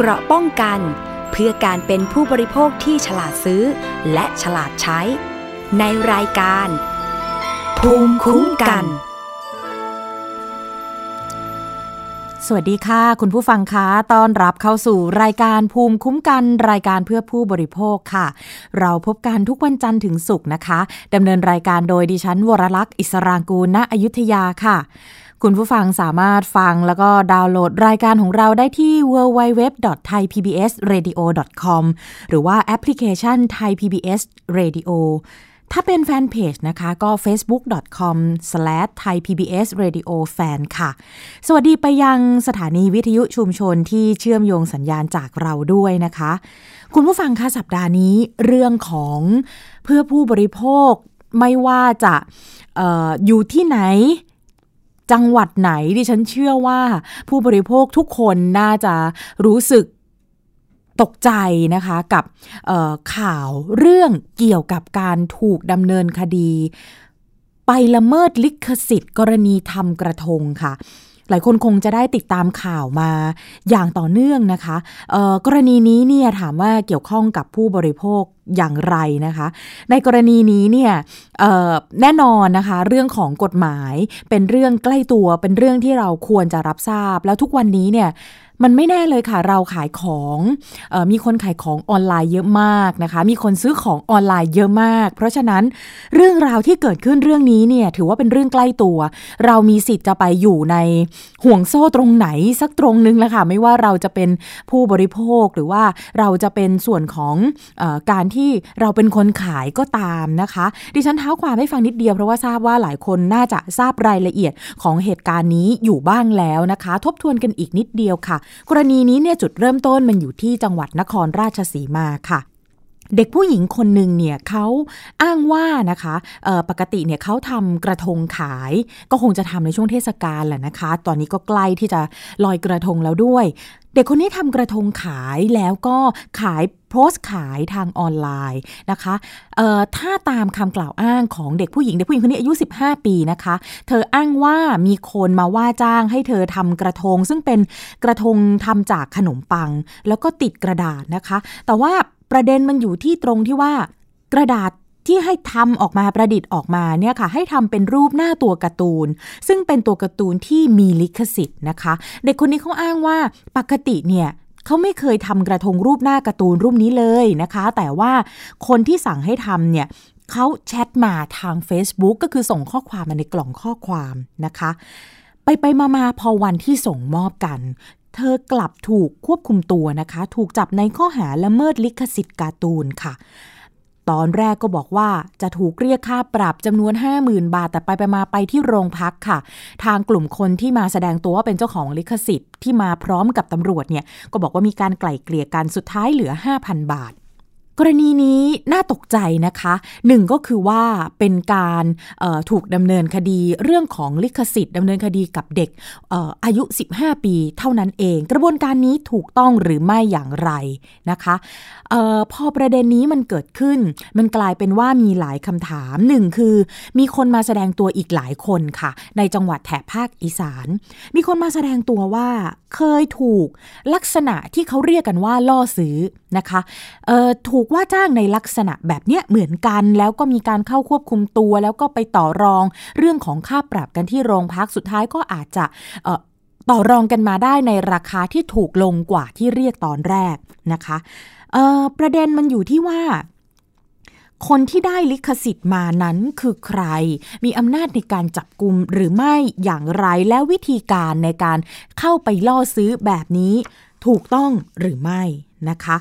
เกราะป้องกันเพื่อการเป็นผู้บริโภคที่ฉลาดซื้อและฉลาดใช้ในรายการภูมิคุ้มกันสวัสดีค่ะคุณผู้ฟังคะต้อนรับเข้าสู่รายการภูมิคุ้มกันรายการเพื่อผู้บริโภคค่ะเราพบกันทุกวันจันทร์ถึงศุกร์นะคะดำเนินรายการโดยดิฉันวรลักษณ์อิสรางกูลณอยุธยาค่ะคุณผู้ฟังสามารถฟังแล้วก็ดาวน์โหลดรายการของเราได้ที่ www.thaipbsradio.com หรือว่าแอปพลิเคชัน Thai PBS Radioถ้าเป็นแฟนเพจนะคะก็ facebook.com/thaipbsradiofan ค่ะสวัสดีไปยังสถานีวิทยุชุมชนที่เชื่อมโยงสัญญาณจากเราด้วยนะคะคุณผู้ฟังคะสัปดาห์นี้เรื่องของเพื่อผู้บริโภคไม่ว่าจะอยู่ที่ไหนจังหวัดไหนดิฉันเชื่อว่าผู้บริโภคทุกคนน่าจะรู้สึกตกใจนะคะกับข่าวเรื่องเกี่ยวกับการถูกดำเนินคดีไปละเมิดลิขสิทธิ์กรณีทำกระทงค่ะหลายคนคงจะได้ติดตามข่าวมาอย่างต่อเนื่องนะคะกรณีนี้เนี่ยถามว่าเกี่ยวข้องกับผู้บริโภคอย่างไรนะคะในกรณีนี้เนี่ยแน่นอนนะคะเรื่องของกฎหมายเป็นเรื่องใกล้ตัวเป็นเรื่องที่เราควรจะรับทราบแล้วทุกวันนี้เนี่ยมันไม่แน่เลยค่ะเราขายของมีคนขายของออนไลน์เยอะมากนะคะมีคนซื้อของออนไลน์เยอะมากเพราะฉะนั้นเรื่องราวที่เกิดขึ้นเรื่องนี้เนี่ยถือว่าเป็นเรื่องใกล้ตัวเรามีสิทธิ์จะไปอยู่ในห่วงโซ่ตรงไหนสักตรงนึงละค่ะไม่ว่าเราจะเป็นผู้บริโภคหรือว่าเราจะเป็นส่วนของการที่เราเป็นคนขายก็ตามนะคะดิฉันเท้าความให้ฟังนิดเดียวเพราะว่าทราบว่าหลายคนน่าจะทราบรายละเอียดของเหตุการณ์นี้อยู่บ้างแล้วนะคะทบทวนกันอีกนิดเดียวค่ะกรณีนี้เนี่ยจุดเริ่มต้นมันอยู่ที่จังหวัดนครราชสีมาค่ะเด็กผู้หญิงคนหนึ่งเนี่ยเขาอ้างว่านะคะปกติเนี่ยเขาทำกระทงขายก็คงจะทำในช่วงเทศกาลแหละนะคะตอนนี้ก็ใกล้ที่จะลอยกระทงแล้วด้วยเด็กคนนี้ทำกระทงขายแล้วก็ขายโพสต์ขายทางออนไลน์นะคะถ้าตามคำกล่าวอ้างของเด็กผู้หญิงคนนี้อายุ15 ปีนะคะเธออ้างว่ามีคนมาว่าจ้างให้เธอทำกระทงซึ่งเป็นกระทงทำจากขนมปังแล้วก็ติดกระดาษนะคะแต่ว่าประเด็นมันอยู่ที่ตรงที่ว่ากระดาษที่ให้ทำออกมาประดิษฐ์ออกมาเนี่ยค่ะให้ทำเป็นรูปหน้าตัวการ์ตูนซึ่งเป็นตัวการ์ตูนที่มีลิขสิทธิ์นะคะเด็กคนนี้เขาอ้างว่าปกติเนี่ยเขาไม่เคยทำกระทงรูปหน้าการ์ตูนรูปนี้เลยนะคะแต่ว่าคนที่สั่งให้ทำเนี่ยเขาแชทมาทาง Facebook ก็คือส่งข้อความมาในกล่องข้อความนะคะไปมาพอวันที่ส่งมอบกันเธอกลับถูกควบคุมตัวนะคะถูกจับในข้อหาละเมิดลิขสิทธิ์การ์ตูนค่ะตอนแรกก็บอกว่าจะถูกเรียกค่าปรับจำนวน 50,000 บาทแต่ไปมาไปที่โรงพักค่ะทางกลุ่มคนที่มาแสดงตัวว่าเป็นเจ้าของลิขสิทธิ์ที่มาพร้อมกับตำรวจเนี่ยก็บอกว่ามีการไกล่เกลี่ยกันสุดท้ายเหลือ 5,000 บาทกรณีนี้น่าตกใจนะคะหนึ่งก็คือว่าเป็นการถูกดำเนินคดีเรื่องของลิขสิทธิ์ดำเนินคดีกับเด็กอายุ15ปีเท่านั้นเองกระบวนการนี้ถูกต้องหรือไม่อย่างไรนะคะพอประเด็นนี้มันเกิดขึ้นมันกลายเป็นว่ามีหลายคำถามหนึ่งคือมีคนมาแสดงตัวอีกหลายคนค่ะในจังหวัดแถบภาคอีสานมีคนมาแสดงตัวว่าเคยถูกลักษณะที่เขาเรียกกันว่าล่อซื้อนะคะถูกว่าจ้างในลักษณะแบบเนี้ยเหมือนกันแล้วก็มีการเข้าควบคุมตัวแล้วก็ไปต่อรองเรื่องของค่าปรับกันที่โรงพักสุดท้ายก็อาจจะต่อรองกันมาได้ในราคาที่ถูกลงกว่าที่เรียกตอนแรกนะคะประเด็นมันอยู่ที่ว่าคนที่ได้ลิขสิทธิ์มานั้นคือใครมีอำนาจในการจับกุมหรือไม่อย่างไรและวิธีการในการเข้าไปล่อซื้อแบบนี้ถูกต้องหรือไม่นะคะ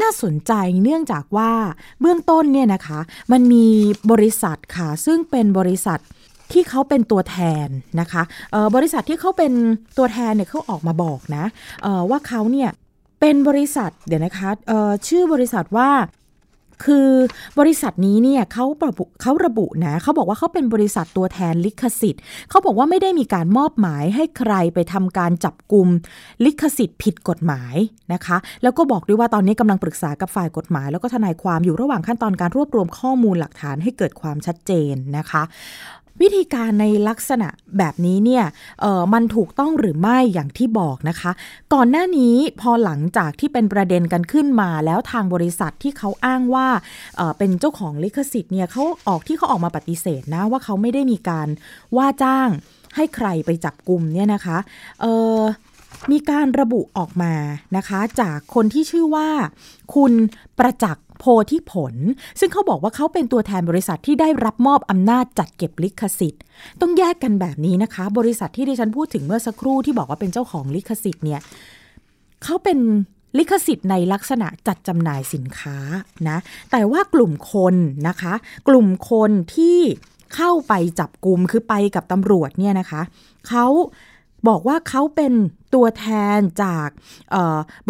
น่าสนใจเนื่องจากว่าเบื้องต้นเนี่ยนะคะมันมีบริษัทค่ะซึ่งเป็นบริษัทที่เขาเป็นตัวแทนนะคะบริษัทที่เขาเป็นตัวแทนเนี่ยเขาออกมาบอกนะว่าเขาเนี่ยเป็นบริษัทเดี๋ยวนะคะชื่อบริษัทว่าคือบริษัทนี้เนี่ยเขาระบุนะเขาบอกว่าเขาเป็นบริษัทตัวแทนลิขสิทธิ์เขาบอกว่าไม่ได้มีการมอบหมายให้ใครไปทำการจับกุมลิขสิทธิ์ผิดกฎหมายนะคะแล้วก็บอกด้วยว่าตอนนี้กำลังปรึกษากับฝ่ายกฎหมายแล้วก็ทนายความอยู่ระหว่างขั้นตอนการรวบรวมข้อมูลหลักฐานให้เกิดความชัดเจนนะคะ วิธีการในลักษณะแบบนี้เนี่ยมันถูกต้องหรือไม่อย่างที่บอกนะคะก่อนหน้านี้พอหลังจากที่เป็นประเด็นกันขึ้นมาแล้วทางบริษัทที่เขาอ้างว่าเป็นเจ้าของลิขสิทธิ์เนี่ยเขาออกมาปฏิเสธนะว่าเขาไม่ได้มีการว่าจ้างให้ใครไปจับกุมเนี่ยนะคะมีการระบุออกมานะคะจากคนที่ชื่อว่าคุณประจักษ์โพธิผลซึ่งเขาบอกว่าเขาเป็นตัวแทนบริษัทที่ได้รับมอบอำนาจจัดเก็บลิขสิทธิ์ต้องแยกกันแบบนี้นะคะบริษัทที่ดิฉันพูดถึงเมื่อสักครู่ที่บอกว่าเป็นเจ้าของลิขสิทธิ์เนี่ยเขาเป็นลิขสิทธิ์ในลักษณะจัดจำหน่ายสินค้านะแต่ว่ากลุ่มคนนะคะกลุ่มคนที่เข้าไปจับกุมคือไปกับตำรวจเนี่ยนะคะเขาบอกว่าเขาเป็นตัวแทนจาก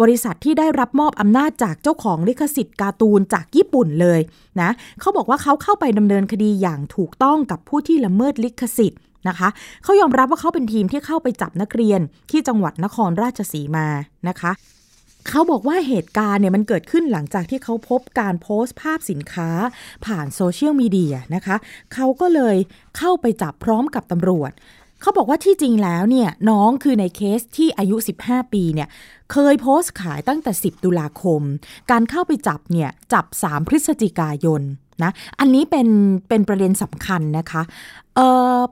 บริษัทที่ได้รับมอบอำนาจจากเจ้าของลิขสิทธิ์การ์ตูนจากญี่ปุ่นเลยนะเขาบอกว่าเขาเข้าไปดำเนินคดีอย่างถูกต้องกับผู้ที่ละเมิดลิขสิทธิ์นะคะเขายอมรับว่าเขาเป็นทีมที่เข้าไปจับนักเรียนที่จังหวัดนครราชสีมานะคะเขาบอกว่าเหตุการณ์เนี่ยมันเกิดขึ้นหลังจากที่เขาพบการโพสต์ภาพสินค้าผ่านโซเชียลมีเดียนะคะเขาก็เลยเข้าไปจับพร้อมกับตำรวจเขาบอกว่าที่จริงแล้วเนี่ยน้องคือในเคสที่อายุ15ปีเนี่ยเคยโพสต์ขายตั้งแต่10ตุลาคมการเข้าไปจับเนี่ยจับ3พฤศจิกายนนะอันนี้เป็นประเด็นสำคัญนะคะ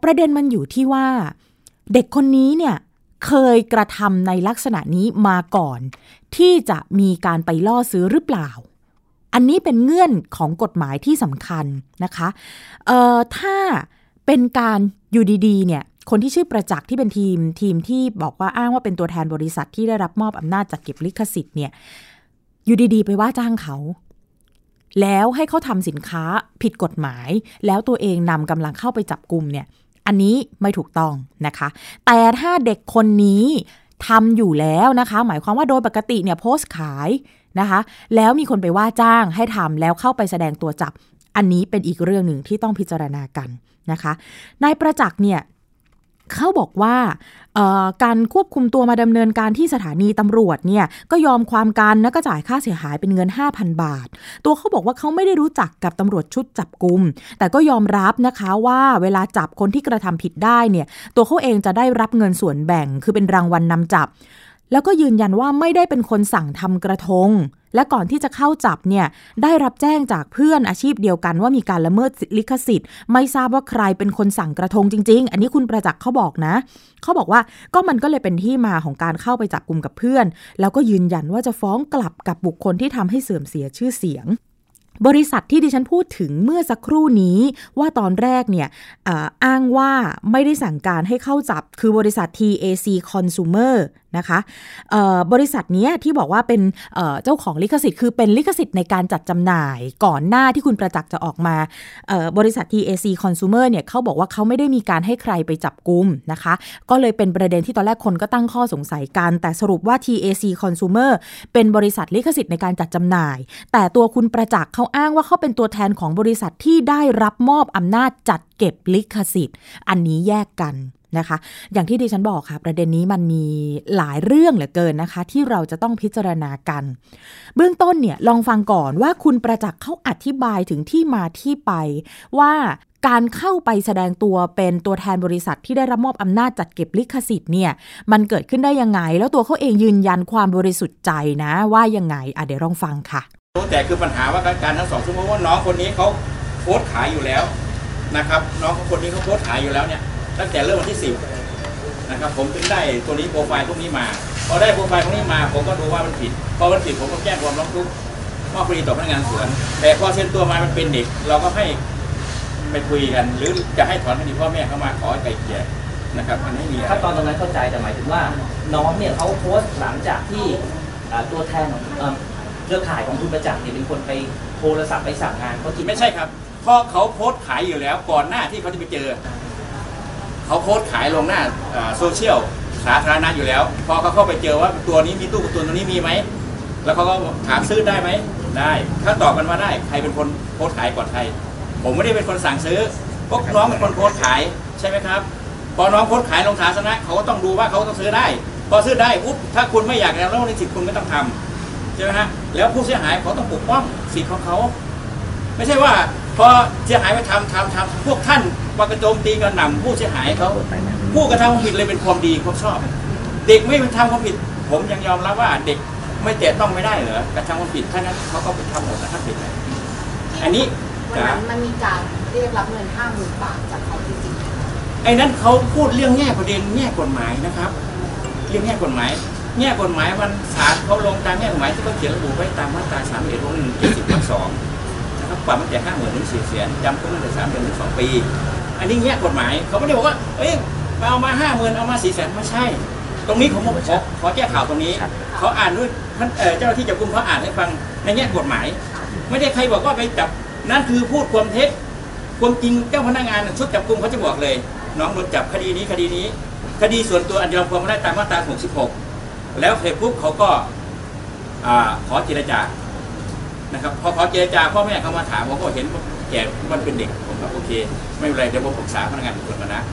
ประเด็นมันอยู่ที่ว่าเด็กคนนี้เนี่ยเคยกระทำในลักษณะนี้มาก่อนที่จะมีการไปล่อซื้อหรือเปล่าอันนี้เป็นเงื่อนของกฎหมายที่สำคัญนะคะถ้าเป็นการอยู่ดีๆเนี่ยคนที่ชื่อประจักษ์ที่เป็นทีมที่บอกว่าอ้างว่าเป็นตัวแทนบริษัทที่ได้รับมอบอำนาจจัดเก็บลิขสิทธิ์เนี่ยอยู่ดีๆไปว่าจ้างเขาแล้วให้เขาทำสินค้าผิดกฎหมายแล้วตัวเองนำกำลังเข้าไปจับกุมเนี่ยอันนี้ไม่ถูกต้องนะคะแต่ถ้าเด็กคนนี้ทำอยู่แล้วนะคะหมายความว่าโดยปกติเนี่ยโพสต์ขายนะคะแล้วมีคนไปว่าจ้างให้ทำแล้วเข้าไปแสดงตัวจับอันนี้เป็นอีกเรื่องหนึ่งที่ต้องพิจารณากันนะคะนายประจักษ์เนี่ยเขาบอกว่าการควบคุมตัวมาดำเนินการที่สถานีตำรวจเนี่ยก็ยอมความกันแล้วก็จ่ายค่าเสียหายเป็นเงิน 5,000 บาทตัวเขาบอกว่าเขาไม่ได้รู้จักกับตำรวจชุดจับกุมแต่ก็ยอมรับนะคะว่าเวลาจับคนที่กระทำผิดได้เนี่ยตัวเขาเองจะได้รับเงินส่วนแบ่งคือเป็นรางวัลนำจับแล้วก็ยืนยันว่าไม่ได้เป็นคนสั่งทำกระทงและก่อนที่จะเข้าจับเนี่ยได้รับแจ้งจากเพื่อนอาชีพเดียวกันว่ามีการละเมิดลิขสิทธิ์ไม่ทราบว่าใครเป็นคนสั่งกระทงจริงๆอันนี้คุณประจักษ์เขาบอกนะเขาบอกว่าก็มันก็เลยเป็นที่มาของการเข้าไปจับกุมกับเพื่อนแล้วก็ยืนยันว่าจะฟ้องกลับกับบุคคลที่ทำให้เสื่อมเสียชื่อเสียงบริษัทที่ดิฉันพูดถึงเมื่อสักครู่นี้ว่าตอนแรกเนี่ยอ้างว่าไม่ได้สั่งการให้เข้าจับคือบริษัท TAC Consumer นะคะบริษัทนี้ที่บอกว่าเป็นเจ้าของลิขสิทธิ์คือเป็นลิขสิทธิ์ในการจัดจำหน่ายก่อนหน้าที่คุณประจักษ์จะออกมาบริษัท TAC Consumer เนี่ยเขาบอกว่าเขาไม่ได้มีการให้ใครไปจับกุมนะคะก็เลยเป็นประเด็นที่ตอนแรกคนก็ตั้งข้อสงสัยกันแต่สรุปว่า TAC Consumer เป็นบริษัทลิขสิทธิ์ในการจัดจำหน่ายแต่ตัวคุณประจักษ์เขาอ้างว่าเขาเป็นตัวแทนของบริษัทที่ได้รับมอบอำนาจจัดเก็บลิขสิทธิ์อันนี้แยกกันนะคะอย่างที่ดิฉันบอกค่ะประเด็นนี้มันมีหลายเรื่องเหลือเกินนะคะที่เราจะต้องพิจารณากันเบื้องต้นเนี่ยลองฟังก่อนว่าคุณประจักษ์เขาอธิบายถึงที่มาที่ไปว่าการเข้าไปแสดงตัวเป็นตัวแทนบริษัทที่ได้รับมอบอำนาจจัดเก็บลิขสิทธิ์เนี่ยมันเกิดขึ้นได้ยังไงแล้วตัวเขาเองยืนยันความบริสุทธิ์ใจนะว่ายังไงเดี๋ยวลองฟังค่ะแต่คือปัญหาว่าการทั้งสองซึ่งเพราะว่าน้องคนนี้เขาโพสต์ขายอยู่แล้วนะครับน้องคนนี้เขาโพสต์ขายอยู่แล้วเนี่ยตั้งแต่เริ่มวันที่10นะครับผมถึงได้ตัวนี้โปรไฟล์พวกนี้มาพอได้โปรไฟล์พวกนี้มาผมก็ดูว่ามันผิดพอมันผิดผมก็แจ้งความร้องทุกข์มอบคดีต่อพนักงานสวนแต่พอเซ็นตัวมามันเป็นเด็กเราก็ให้ไปคุยกันหรือจะให้ถอนคดีพ่อแม่เข้ามาขอไกล่เกลี่ยนะครับมันไม่มีขั้นตอนตรงนั้นเข้าใจแต่หมายถึงว่าน้องเนี่ยเขาโพสต์หลังจากที่ตัวแทนของเรื่องขายของคุณประจักษ์เนี่ยเป็นคนไปโทรศัพท์ไปสั่งงานเขาจริงไม่ใช่ครับเพราะเขาโพสต์ขายอยู่แล้วก่อนหน้าที่เขาจะไปเจอเขาโพสต์ขายลงหน้าโซเชียลสาธารณะอยู่แล้วพอเขาเข้าไปเจอว่าตัวนี้มีตู้กระตุ้นตัวนี้มีไหมแล้วเขาก็ถามซื้อได้ไหมได้ถ้าตอบกันว่าได้ใครเป็นคนโพสต์ขายก่อนใครผมไม่ได้เป็นคนสั่งซื้อพวกน้องเป็นคนโพสต์ขายใช่ไหมครับพอน้องโพสต์ขายลงสาธารณะเขาก็ต้องดูว่าเขาต้องซื้อได้พอซื้อได้ปุ๊บถ้าคุณไม่อยากแล้วในสิทธิ์คุณไม่ต้องทำใช่ไหมฮะแล้วผู้เสียหายเขาต้องปกป้องสิทธิ์ของเขาไม่ใช่ว่า พอเสียหายมาทำพวกท่านมากระโจมตีกระหน่ำผู้เสียหายเขาผู้กระทำความผิดเลยเป็นความดีความชอบเด็กไม่ทำความผิดผมยังยอมรับว่าเด็กไม่แตะต้องไม่ได้เหรอกระทำความผิดท่านนั้นเขาก็ไปทำหมดนะครับเด็กอันนี้วันนั้นมันมีการเรียกรับเงิน50,000 บาทจากเขาจริงๆไอ้นั้นเขาพูดเรื่องแง่ประเด็นแง่กฎหมายนะครับเรื่องแง่กฎหมายมันศาลเขาลงตามแง่กฎหมายที่เขาเขียนระบุไว้ตามมาตรา31 วงเล็บ 1 70 วรรค 2นะครับปรับตั้งแต่50,000 ถึง 400,000จำคุกตั้งแต่3 เดือน ถึง 2 ปีอันนี้แง่กฎหมายเขาไม่ได้บอกว่าเอ้ยเอามา50,000เอามา400,000ไม่ใช่ตรงนี้ผมขอแก้ข่าวตรงนี้เขาอ่านด้วยเจ้าหน้าที่จับกุมเขาอ่านให้ฟังในแง่กฎหมายไม่ได้ใครบอกว่าไปจับนั่นคือพูดความเท็จความจริงเจ้าพนักงานชุดจับกุมเขาจะบอกเลยน้องโดนจับคดีนี้คดีส่วนตัวอันยอมความไม่ได้ตามมาตรา66แล้วเสร็จปุ๊บเขาก็ขอเจรจานะครับพอขอเจรจาพ่อแม่เขามาถามผมก็เห็นแก่มันเป็นเด็กผมก็โอเคไม่เป็นไรเดี๋ยวผมปรึกษาพนักงานสอบสวนนะ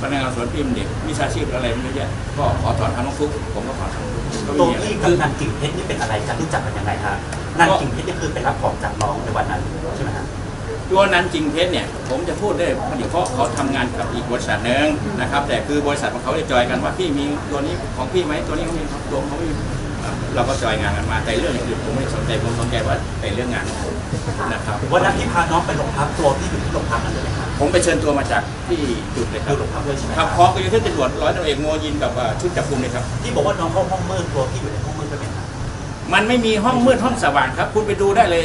พนักงานสอบสวนพิมพ์เด็กวิชาชีพอะไรไม่เยอะแยะก็ขอถอนคำร้องทุกข์ผมก็ขอถอนตรงนี้คือนันกิ่งเพชรนี่เป็นอะไรกันรู้จักกันยังไงฮะนันกิ่งเพชรนี่คือเป็นรับของจากน้องในวันนั้นใช่ไหมฮะตัวนันกิ่งเพชรเนี่ยผมจะพูดได้เพราะเขาทำงานกับอีกบริษัทหนึ่งนะครับแต่คือบริษัทของเขาจะจอยกันว่าพี่มีตัวนี้ของพี่ไหมตัวนี้เขามีตัวเขาไม่มีเราก็จอยงานกันมาแต่เรื่องอื่นผมไม่สนใจผมสนใจว่าแต่เรื่องงานนะครับวันนั้นที่พาน้องไปโรงพักตัวที่อยู่ที่โรงพักนั่นเลยครับผมไปเชิญตัวมาจากที่จุดเลยครับโรงพักเลยใช่ไหมครับพร้อมกับที่ตำรวจ100 ตำรวจเอกโมยินกับชุดจับกุมเลยครับที่บอกว่าน้องเข้าห้องมืดตัวที่อยู่ในห้องมืดเป็นครับมันไม่มีห้องมืดห้องสว่างครับคุณไปดูได้เลย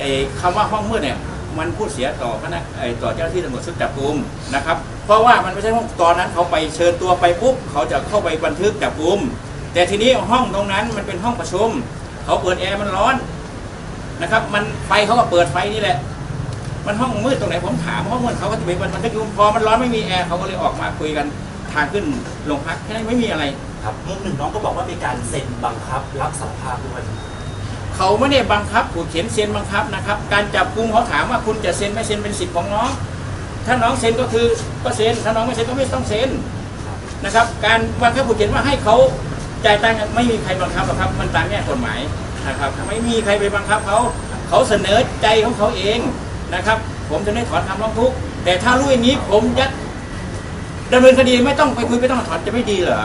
ไอคำว่าห้องมืดเนี่ยมันพูดเสียต่อพนักต่อเจ้าหน้าที่ตำรวจชุดจับกุมนะครับเพราะว่ามันไม่ใช่ห้องตอนนั้นเขาไปเชิญตัวไปปุ๊บเขาจะเข้าไปบันทึกจับกุมแต่ทีนี้ห้องตรงนั้นมันเป็นห้องประชุมเขาเปิดแอร์มันร้อนนะครับมันไฟเขาก็เปิดไฟนี่แหละมันห้องมืดตรงไหนผมถามห้องมืดเขาก็จะไปมันจะยุ่งพอมันร้อนไม่มีแอร์เขาก็เลยออกมาคุยกันทางขึ้นลงพักแค่นั้นไม่มีอะไรครับมุมหนึ่งน้องก็บอกว่ามีการเซ็นบังคับรับสารภาพด้วยเขาไม่ได้บังคับขู่เข็นเซ็นบังคับนะครับการจับกุมเขาถามว่าคุณจะเซ็นไม่เซ็นเป็นสิทธิ์ของน้องถ้าน้องเซ็นก็คือก็เซ็นถ้าน้องไม่เซ็นก็ไม่ต้องเซ็นนะครับการบังคับขู่เข็นว่าให้เขาจ่ายตังค์ไม่มีใครบังคับหรอกครับมันตามแง่กฎหมายนะครับไม่มีใครไปบังคับเขาเสนอใจของเขาเองนะครับผมจะได้ถอนคำร้องทุกข์แต่ถ้ารู้อย่างนี้ผมยัดดำเนินคดีไม่ต้องไปคุยไม่ต้องถอนจะไม่ดีเหรอ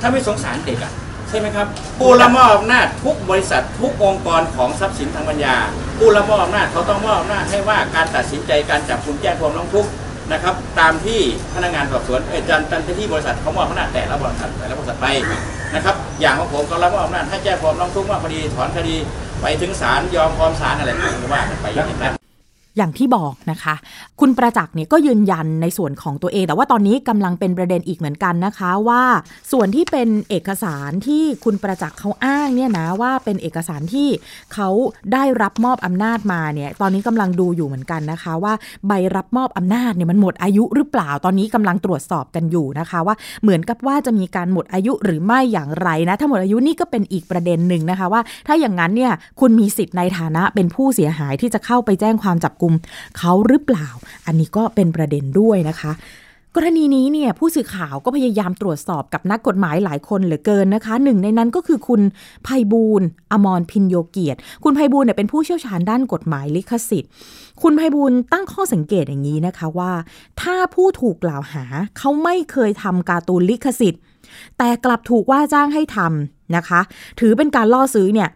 ถ้าไม่สงสารเด็กอ่ะใช่ไหมครับผู้ละมอบอำนาจทุกบริษัททุกองค์กรของทรัพย์สินทางปัญญาผู้ละมอบอำนาจเขาต้องมอบอำนาจให้ว่าการตัดสินใจการจับกุมแจ้งความร้องทุกข์นะครับตามที่พนักงานสอบสวนจันทร์ที่บริษัทเขามอบอำนาจแต่ละบริษัทไปนะครับอย่างของผมเขารับว่าอำนาจให้แจ้งความร้องทุกข์ว่าคดีถอนคดีไปถึงศาลยอมความศาลอะไรต่างๆว่ากันไปอย่างที่บอกนะคะคุณประจักษ์เนี่ยก็ยืนยันในส่วนของตัวเองแต่ว่าตอนนี้กำลังเป็นประเด็นอีกเหมือนกันนะคะว่าส่วนที่เป็นเอกสารที่คุณประจักษ์เขาอ้างเนี่ยนะว่าเป็นเอกสารที่เขาได้รับมอบอำนาจมาเนี่ยตอนนี้กำลังดูอยู่เหมือนกันนะคะว่าใบรับมอบอำนาจเนี่ยมันหมดอายุหรือเปล่าตอนนี้กำลังตรวจสอบกันอยู่นะคะว่าเหมือนกับว่าจะมีการหมดอายุหรือไม่อย่างไรนะถ้าหมดอายุนี่ก็เป็นอีกประเด็นหนึ่งนะคะว่าถ้าอย่างนั้นเนี่ยคุณมีสิทธิ์ในฐานะเป็นผู้เสียหายที่จะเข้าไปแจ้งความจับกุมเขาหรือเปล่าอันนี้ก็เป็นประเด็นด้วยนะคะกรณีนี้เนี่ยผู้สื่อข่าวก็พยายามตรวจสอบกับนักกฎหมายหลายคนเหลือเกินนะคะหนึ่งในนั้นก็คือคุณไพบูลย์อมรพินโยเกียรติคุณไพบูลย์เนี่ยเป็นผู้เชี่ยวชาญด้านกฎหมายลิขสิทธิ์คุณไพบูลย์ตั้งข้อสังเกตอย่างนี้นะคะว่าถ้าผู้ถูกกล่าวหาเขาไม่เคยทำการ์ตูนลิขสิทธิ์แต่กลับถูกว่าจ้างให้ทำนะคะถือเป็นการล่อซื้อเนี่ย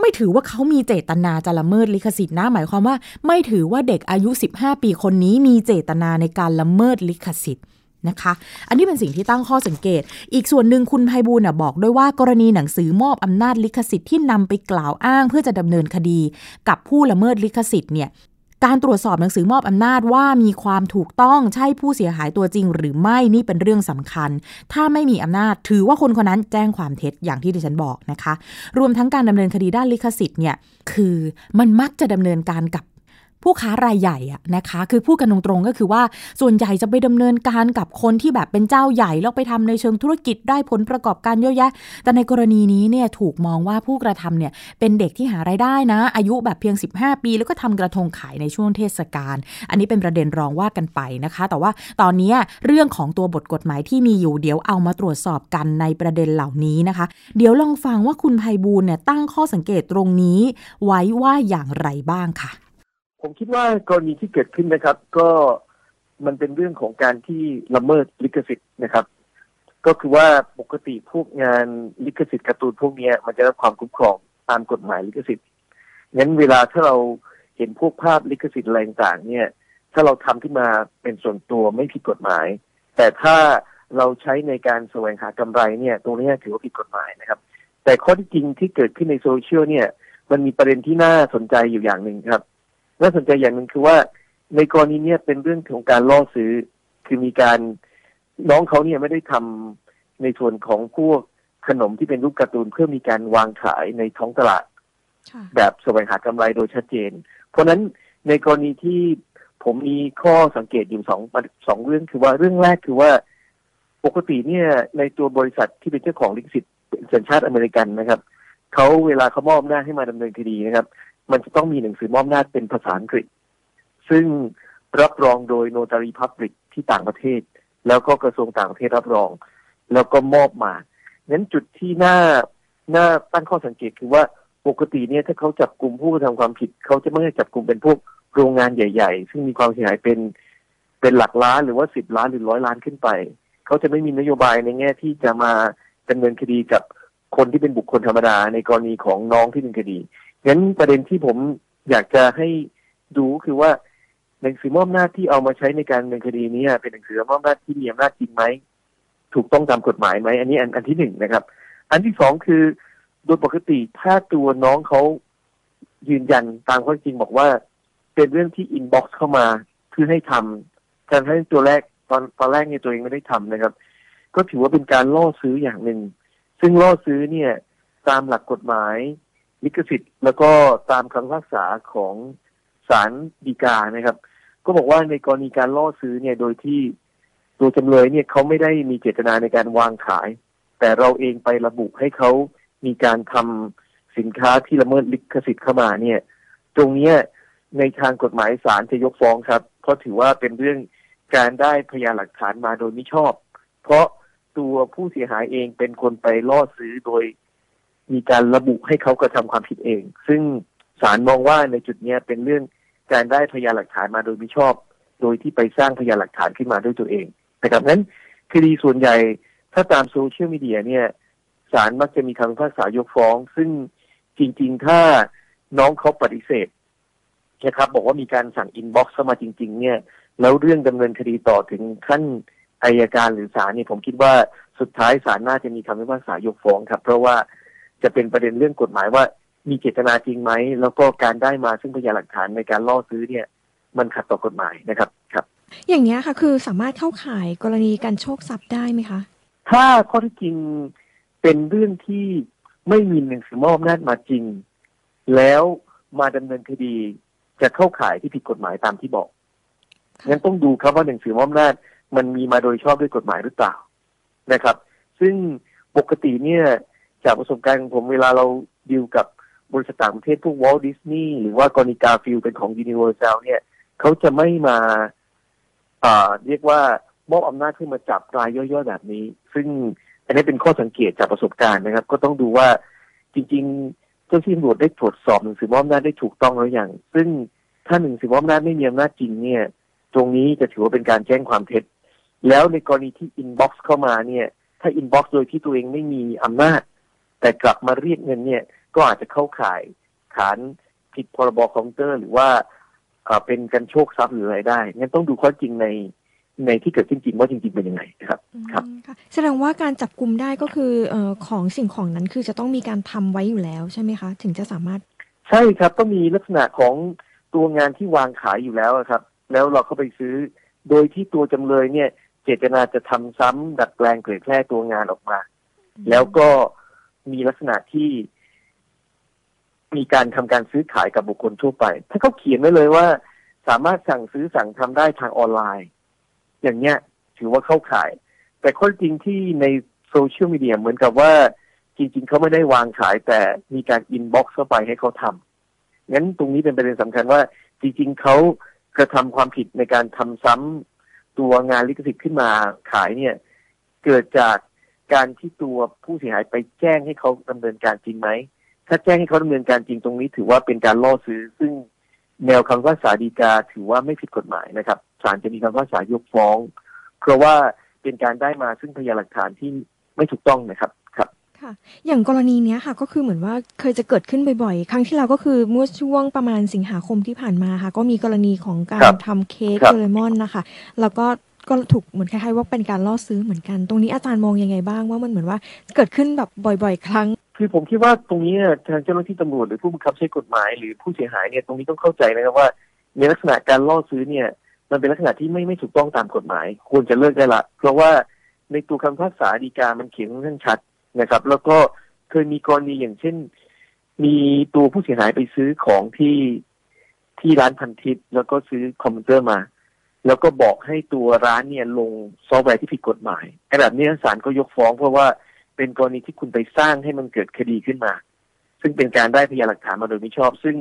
ไม่ถือว่าเขามีเจตนาจะละเมิดลิขสิทธิ์นะหมายความว่าไม่ถือว่าเด็กอายุ15ปีคนนี้มีเจตนาในการละเมิดลิขสิทธิ์นะคะอันนี้เป็นสิ่งที่ตั้งข้อสังเกตอีกส่วนหนึ่งคุณไพบูลย์บอกด้วยว่ากรณีหนังสือมอบอำนาจลิขสิทธิ์ที่นำไปกล่าวอ้างเพื่อจะดำเนินคดีกับผู้ละเมิดลิขสิทธิ์เนี่ยการตรวจสอบหนังสือมอบอำนาจว่ามีความถูกต้องใช่ผู้เสียหายตัวจริงหรือไม่นี่เป็นเรื่องสำคัญถ้าไม่มีอำนาจถือว่าคนคนนั้นแจ้งความเท็จอย่างที่ดิฉันบอกนะคะรวมทั้งการดำเนินคดีด้านลิขสิทธิ์เนี่ยคือมันมักจะดำเนินการกับผู้ค้ารายใหญ่อะนะคะคือพูดกันตรงๆก็คือว่าส่วนใหญ่จะไปดำเนินการกับคนที่แบบเป็นเจ้าใหญ่แล้วไปทำในเชิงธุรกิจได้ผลประกอบการเยอะแยะแต่ในกรณีนี้เนี่ยถูกมองว่าผู้กระทำเนี่ยเป็นเด็กที่หารายได้นะอายุแบบเพียง15 ปีแล้วก็ทำกระทงขายในช่วงเทศกาลอันนี้เป็นประเด็นรองว่ากันไปนะคะแต่ว่าตอนนี้เรื่องของตัวบทกฎหมายที่มีอยู่เดี๋ยวเอามาตรวจสอบกันในประเด็นเหล่านี้นะคะเดี๋ยวลองฟังว่าคุณไพบูลย์เนี่ยตั้งข้อสังเกตตรงนี้ไว้ว่าอย่างไรบ้างค่ะ ผมคิดว่ากรณีที่เกิดขึ้นนะครับก็มันเป็นเรื่องของการที่ละเมิดลิขสิทธิ์นะครับก็คือว่าปกติพวกงานลิขสิทธิ์การ์ตูนพวกนี้มันจะรับความคุ้มครองตามกฎหมายลิขสิทธิ์งั้นเวลาถ้าเราเห็นพวกภาพลิขสิทธิ์อะไรต่างเนี่ยถ้าเราทำขึ้นมาเป็นส่วนตัวไม่ผิดกฎหมายแต่ถ้าเราใช้ในการแสวงหากำไรเนี่ยตรงนี้ถือว่าผิดกฎหมายนะครับแต่ข้อที่จริงที่เกิดขึ้นในโซเชียลเนี่ยมันมีประเด็นที่น่าสนใจอยู่อย่างหนึ่งครับน่าสนใจอย่างหนึ่งคือว่าในกรณีนี้เป็นเรื่องของการล่อซื้อคือมีการน้องเขาเนี่ยไม่ได้ทำในส่วนของพวกขนมที่เป็นรูปการ์ตูนเพื่อมีการวางขายในท้องตลาดแบบแสวงหากำไรโดยชัดเจนเพราะนั้นในกรณีที่ผมมีข้อสังเกตอยู่สองเรื่องคือว่าเรื่องแรกคือว่าปกติเนี่ยในตัวบริษัทที่เป็นเจ้าของลิขสิทธิ์สัญชาติอเมริกันนะครับเขาเวลาเขามอบหน้าให้มาดำเนินคดีนะครับมันจะต้องมีหนังสือมอบหน้าเป็นภาษาอังกฤษซึ่งรับรองโดยโนตารีพับลิกที่ต่างประเทศแล้วก็กระทรวงต่างประเทศรับรองแล้วก็มอบมานั้นจุดที่น่าตั้งข้อสังเกตคือว่าปกติเนี่ยถ้าเขาจับกลุ่มผู้กระทำความผิดเขาจะไม่ได้จับกลุ่มเป็นพวกโรงงานใหญ่ๆซึ่งมีความเสียหายเป็นหลักล้านหรือว่า10 ล้านหรือ100 ล้านขึ้นไปเขาจะไม่มีนโยบายในแง่ที่จะมาดำเนินคดีกับคนที่เป็นบุคคลธรรมดาในกรณีของน้องที่เป็นคดีงั้นประเด็นที่ผมอยากจะให้ดูคือว่าหนังสือมอบหน้าที่เอามาใช้ในการดำเนินคดีนี้เป็นหนังสือมอบหน้าที่มีอำนาจจริงไหมถูกต้องตามกฎหมายไหมอันนี้อันที่หนึ่งนะครับอันที่สองคือโดยปกติถ้าตัวน้องเขายืนยันตามข้อจริงบอกว่าเป็นเรื่องที่อินบ็อกซ์เข้ามาคือให้ทำการให้ตัวแรกตอนแรกเนี่ยตัวเองไม่ได้ทำนะครับก็ถือว่าเป็นการล่อซื้ออย่างหนึ่งซึ่งล่อซื้อเนี่ยตามหลักกฎหมายลิขสิทธิ์แล้วก็ตามคำพิพากษาของศาลฎีกานะครับก็บอกว่าในกรณีการล่อซื้อเนี่ยโดยที่ตัวจำเลยเนี่ยเขาไม่ได้มีเจตนาในการวางขายแต่เราเองไประบุให้เขามีการทำสินค้าที่ละเมิดลิขสิทธิ์เข้ามาเนี่ยตรงนี้ในทางกฎหมายศาลจะยกฟ้องครับเพราะถือว่าเป็นเรื่องการได้พยานหลักฐานมาโดยมิชอบเพราะตัวผู้เสียหายเองเป็นคนไปล่อซื้อโดยมีการระบุให้เขากระทำความผิดเองซึ่งศาลมองว่าในจุดนี้เป็นเรื่องการได้พยานหลักฐานมาโดยมิชอบโดยที่ไปสร้างพยานหลักฐานขึ้นมาด้วยตัวเองนะครับนั้นคดีส่วนใหญ่ถ้าตามโซเชียลมีเดียเนี่ยศาลมักจะมีคำพิพากษายกฟ้องซึ่งจริงๆถ้าน้องเขาปฏิเสธนะครับบอกว่ามีการสั่งอินบ็อกซ์เข้ามาจริงๆเนี่ยแล้วเรื่องดำเนินคดีต่อถึงขั้นอัยการหรือศาลเนี่ยผมคิดว่าสุดท้ายศาลน่าจะมีคำพิพากษายกฟ้องครับเพราะว่าจะเป็นประเด็นเรื่องกฎหมายว่ามีเจตนาจริงไหมแล้วก็การได้มาซึ่งพยานหลักฐานในการล่อซื้อเนี่ยมันขัดต่อกฎหมายนะครับครับอย่างนี้ค่ะคือสามารถเข้าข่ายกรณีการโชคทรัพย์ได้ไหมคะถ้าข้อที่จริงเป็นเรื่องที่ไม่มีหนังสือมอบอำนาจมาจริงแล้วมาดำเนินคดีจะเข้าข่ายที่ผิดกฎหมายตามที่บอกงั้นต้องดูครับว่าหนังสือมอบอำนาจมันมีมาโดยชอบด้วยกฎหมายหรือเปล่านะครับซึ่งปกติเนี่ยจากประสบการณ์ของผมเวลาเราดีลกับบริษัทต่างประเทศพวก Walt Disney หรือว่ากรณีกาฟิลด์เป็นของ Universal เนี่ยเขาจะไม่มาเรียกว่ามอบอำนาจขึ้นมาจับรายย่อยๆแบบนี้ซึ่งอันนี้เป็นข้อสังเกตจากประสบการณ์นะครับก็ต้องดูว่าจริงๆเจ้าที่ตำรวจได้ตรวจสอบหนังสือมอบอำนาจได้ถูกต้องหรือยังซึ่งถ้าหนังสือมอบอำนาจไม่มีอำนาจจริงเนี่ยตรงนี้จะถือว่าเป็นการแจ้งความเท็จแล้วในกรณีที่อินบ็อกซ์เข้ามาเนี่ยถ้าอินบ็อกซ์โดยที่ตัวเองไม่มีอำนาจแต่กลับมาเรียกเงินเนี่ยก็อาจจะเข้าข่ายฐานผิดพรบคอมพิวเตอร์หรือว่าเป็นการโชคทรัพย์หรืออะไรได้งั้นต้องดูข้อจริงในที่เกิดขึ้นจริงว่าจริงๆเป็นยังไงนะครับครับแสดงว่าการจับกุมได้ก็คือของสิ่งของนั้นคือจะต้องมีการทำไว้อยู่แล้วใช่ไหมคะถึงจะสามารถใช่ครับต้องมีลักษณะของตัวงานที่วางขายอยู่แล้วครับแล้วเราเข้าไปซื้อโดยที่ตัวจำเลยเนี่ยเจตนาจะทำซ้ำดัดแปลงเผยแพร่ตัวงานออกมาแล้วก็มีลักษณะที่มีการทำการซื้อขายกับบุคคลทั่วไปถ้าเขาเขียนไว้เลยว่าสามารถสั่งซื้อสั่งทำได้ทางออนไลน์อย่างเนี้ยถือว่าเข้าขายแต่ข้อจริงที่ในโซเชียลมีเดียเหมือนกับว่าจริงๆเขาไม่ได้วางขายแต่มีการอินบ็อกซ์เข้าไปให้เขาทำงั้นตรงนี้เป็นประเด็นสำคัญว่าจริงๆเขากระทำความผิดในการทำซ้ำตัวงานลิขสิทธิ์ขึ้นมาขายเนี่ยเกิดจากการที่ตัวผู้เสียหายไปแจ้งให้เขาดำเนินการจริงไหมถ้าแจ้งให้เขาดำเนินการจริงตรงนี้ถือว่าเป็นการล่อซื้อซึ่ง แนวคำพิพากษาฎีกาถือว่าไม่ผิดกฎหมายนะครับศาลจะมีคำพิพากษายกฟ้องเพราะว่าเป็นการได้มาซึ่งพยานหลักฐานที่ไม่ถูกต้องนะครับครับค่ะอย่างกรณีเนี้ยค่ะก็คือเหมือนว่าเคยจะเกิดขึ้นบ่อยๆครั้งที่เราก็คือเมื่อช่วงประมาณสิงหาคมที่ผ่านมาค่ะก็มีกรณีของการทำเค้กโดเรมอนนะคะแล้วก็ถูกเหมือนคล้ายๆว่าเป็นการล่อซื้อเหมือนกันตรงนี้อาจารย์มองยังไงบ้างว่ามันเหมือนว่าเกิดขึ้นแบบบ่อยๆครั้งคือผมคิดว่าตรงนี้ทางเจ้าหน้าที่ตำรวจหรือผู้บังคับใช้กฎหมายหรือผู้เสียหายเนี่ยตรงนี้ต้องเข้าใจนะครับว่าในลักษณะการล่อซื้อเนี่ยมันเป็นลักษณะที่ไม่ถูกต้องตามกฎหมายควรจะเลิกได้ละเพราะว่าในตัวคำพิพากษาฎีกามันเขียนค่อนข้างชัดนะครับแล้วก็เคยมีกรณีอย่างเช่นมีตัวผู้เสียหายไปซื้อของที่ร้านพันทิพย์แล้วก็ซื้อคอมพิวเตอร์มาแล้วก็บอกให้ตัวร้านเนี่ยลงซอฟต์แวร์ที่ผิดกฎหมายแบบนี้ศาลก็ยกฟ้องเพราะว่าเป็นกรณีที่คุณไปสร้างให้มันเกิดคดีขึ้นมาซึ่งเป็นการได้พยานหลักฐานมาโดยมิชอบซึ่ง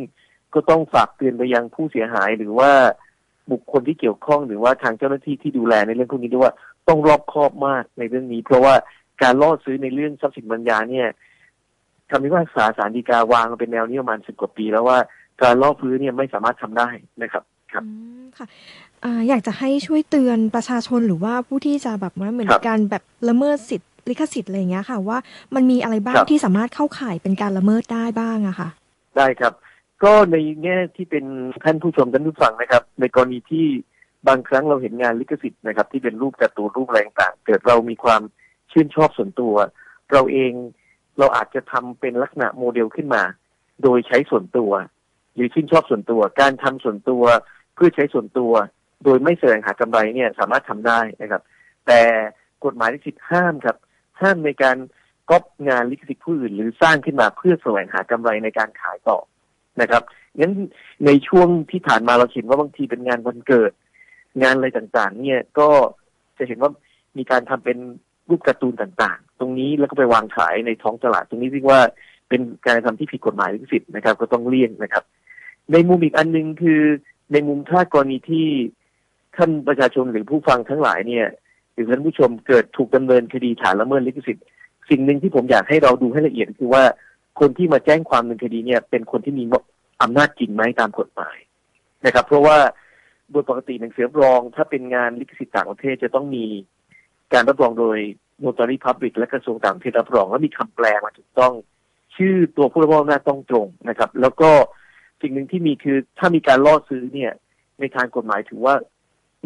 ก็ต้องฝากเตือนไปยังผู้เสียหายหรือว่าบุคคลที่เกี่ยวข้องหรือว่าทางเจ้าหน้าที่ที่ดูแลในเรื่องพวกนี้ด้วยว่าต้องรอบคอบมากในเรื่องนี้เพราะว่าการล่อซื้อในเรื่องทรัพย์สินปัญญาเนี่ยคำพิพากษาศาลฎีกาวางเป็นแนวนี้ประมาณ10 กว่าปีแล้วว่าการล่อซื้อเนี่ยไม่สามารถทำได้นะครับครับค่ะอยากจะให้ช่วยเตือนประชาชนหรือว่าผู้ที่จะแบบว่าเหมือนกันแบบละเมิดสิทธิลิขสิทธิ์อะไรอย่างเงี้ยค่ะว่ามันมีอะไรบ้างที่สามารถเข้าข่ายเป็นการละเมิดได้บ้างอะค่ะได้ครับก็ในแง่ที่เป็นท่านผู้ชมท่านผู้ฟังนะครับในกรณีที่บางครั้งเราเห็นงานลิขสิทธิ์นะครับที่เป็นรูปการ์ตูนรูปอะไรต่างเกิดเรามีความชื่นชอบส่วนตัวเราเองเราอาจจะทำเป็นลักษณะโมเดลขึ้นมาโดยใช้ส่วนตัวหรือชื่นชอบส่วนตัวการทำส่วนตัวเพื่อใช้ส่วนตัวโดยไม่แสวงหากำไรเนี่ยสามารถทำได้นะครับแต่กฎหมายลิขสิทธิ์ห้ามครับห้ามในการก๊อปงานลิขสิทธิ์ผู้อื่นหรือสร้างขึ้นมาเพื่อแสวงหากำไรในการขายต่อนะครับงั้นในช่วงที่ผ่านมาเราเห็นว่าบางทีเป็นงานวันเกิดงานอะไรต่างๆเนี่ยก็จะเห็นว่ามีการทำเป็นรูปการ์ตูนต่างๆตรงนี้แล้วก็ไปวางขายในท้องตลาดตรงนี้เรียกว่าเป็นการทำที่ผิดกฎหมายลิขสิทธิ์นะครับก็ต้องเลี่ยงนะครับในมุมอีกอันนึงคือในมุมถ้ากรณีที่ท่านประชาชนหรือผู้ฟังทั้งหลายเนี่ยหรือท่านผู้ชมเกิดถูกดำเนินคดีฐานละเมิดลิขสิทธิ์สิ่งหนึ่งที่ผมอยากให้เราดูให้ละเอียดคือว่าคนที่มาแจ้งความดำเนินคดีเนี่ยเป็นคนที่มีอำนาจจริงไหมตามกฎหมายนะครับเพราะว่าโดยปกติหนังสือรับรองถ้าเป็นงานลิขสิทธิ์ต่างประเทศจะต้องมีการรับรองโดย Notary Public และกระทรวงต่างประเทศรับรองและมีคำแปลมาถูกต้องชื่อตัวผู้รับมอบอำนาจต้องตรงนะครับแล้วก็สิ่งหนึ่งที่มีคือถ้ามีการล่อซื้อเนี่ยในทางกฎหมายถือว่า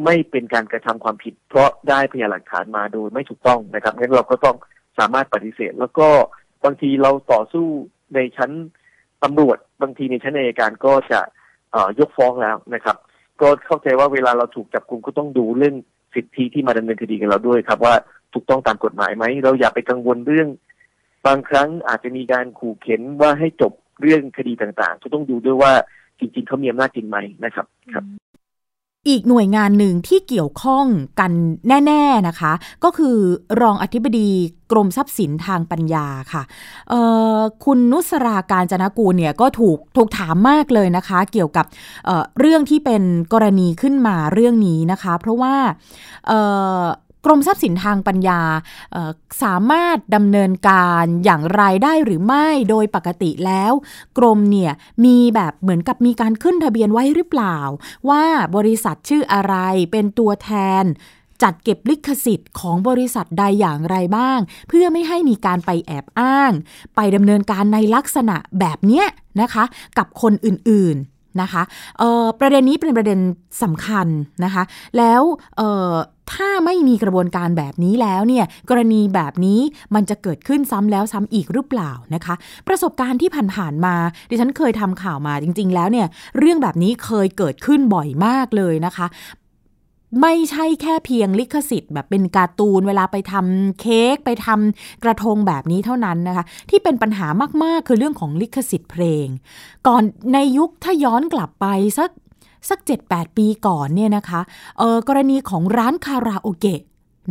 ไม่เป็นการกระทำความผิดเพราะได้พยานหลักฐานมาโดยไม่ถูกต้องนะครับงั้นเราก็ต้องสามารถปฏิเสธแล้วก็บางทีเราต่อสู้ในชั้นตำรวจบางทีในชั้นอัยการก็จะยกฟ้องแล้วนะครับก็เข้าใจว่าเวลาเราถูกจับกุมก็ต้องดูเรื่องสิทธิที่มาดำเนินคดีกับเราด้วยครับว่าถูกต้องตามกฎหมายไหมเราอย่าไปกังวลเรื่องบางครั้งอาจจะมีการขู่เข็นว่าให้จบเรื่องคดีต่างๆก็ต้องดูด้วยว่าจริงๆเขามีอำนาจจริงไหมนะครับครับอีกหน่วยงานหนึ่งที่เกี่ยวข้องกันแน่ๆนะคะก็คือรองอธิบดีกรมทรัพย์สินทางปัญญาค่ะคุณนุสราการจนะกูลเนี่ยก็ถูกถามมากเลยนะคะเกี่ยวกับเรื่องที่เป็นกรณีขึ้นมาเรื่องนี้นะคะเพราะว่ากรมทรัพย์สินทางปัญญาสามารถดำเนินการอย่างไรได้หรือไม่โดยปกติแล้วกรมเนี่ยมีแบบเหมือนกับมีการขึ้นทะเบียนไว้หรือเปล่าว่าบริษัทชื่ออะไรเป็นตัวแทนจัดเก็บลิขสิทธิ์ของบริษัทใดอย่างไรบ้างเพื่อไม่ให้มีการไปแอบอ้างไปดำเนินการในลักษณะแบบเนี้ยนะคะกับคนอื่นๆนะคะประเด็นนี้เป็นประเด็นสำคัญนะคะแล้วถ้าไม่มีกระบวนการแบบนี้แล้วเนี่ยกรณีแบบนี้มันจะเกิดขึ้นซ้ำแล้วซ้ำอีกหรือเปล่านะคะประสบการณ์ที่ผ่านๆมาดิฉันเคยทำข่าวมาจริงๆแล้วเนี่ยเรื่องแบบนี้เคยเกิดขึ้นบ่อยมากเลยนะคะไม่ใช่แค่เพียงลิขสิทธิ์แบบเป็นการ์ตูนเวลาไปทำเค้กไปทำกระทงแบบนี้เท่านั้นนะคะที่เป็นปัญหามากๆคือเรื่องของลิขสิทธิ์เพลงก่อนในยุคถ้าย้อนกลับไปสัก 7-8 ปีก่อนเนี่ยนะคะกรณีของร้านคาราโอเกะ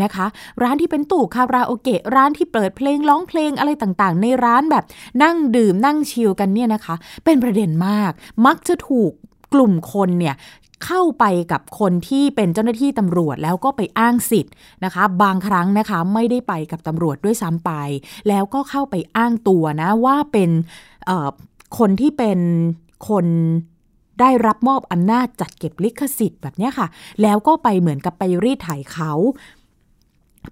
นะคะร้านที่เป็นตู้คาราโอเกะร้านที่เปิดเพลงร้องเพลงอะไรต่างๆในร้านแบบนั่งดื่มนั่งชิลกันเนี่ยนะคะเป็นประเด็นมากมักจะถูกกลุ่มคนเนี่ยเข้าไปกับคนที่เป็นเจ้าหน้าที่ตำรวจแล้วก็ไปอ้างสิทธิ์นะคะบางครั้งนะคะไม่ได้ไปกับตำรวจด้วยซ้ำไปแล้วก็เข้าไปอ้างตัวนะว่าเป็นคนที่เป็นคน ได้รับมอบอำนาจจัดเก็บลิขสิทธิ์แบบนี้ค่ะแล้วก็ไปเหมือนกับไปรีดไถเขา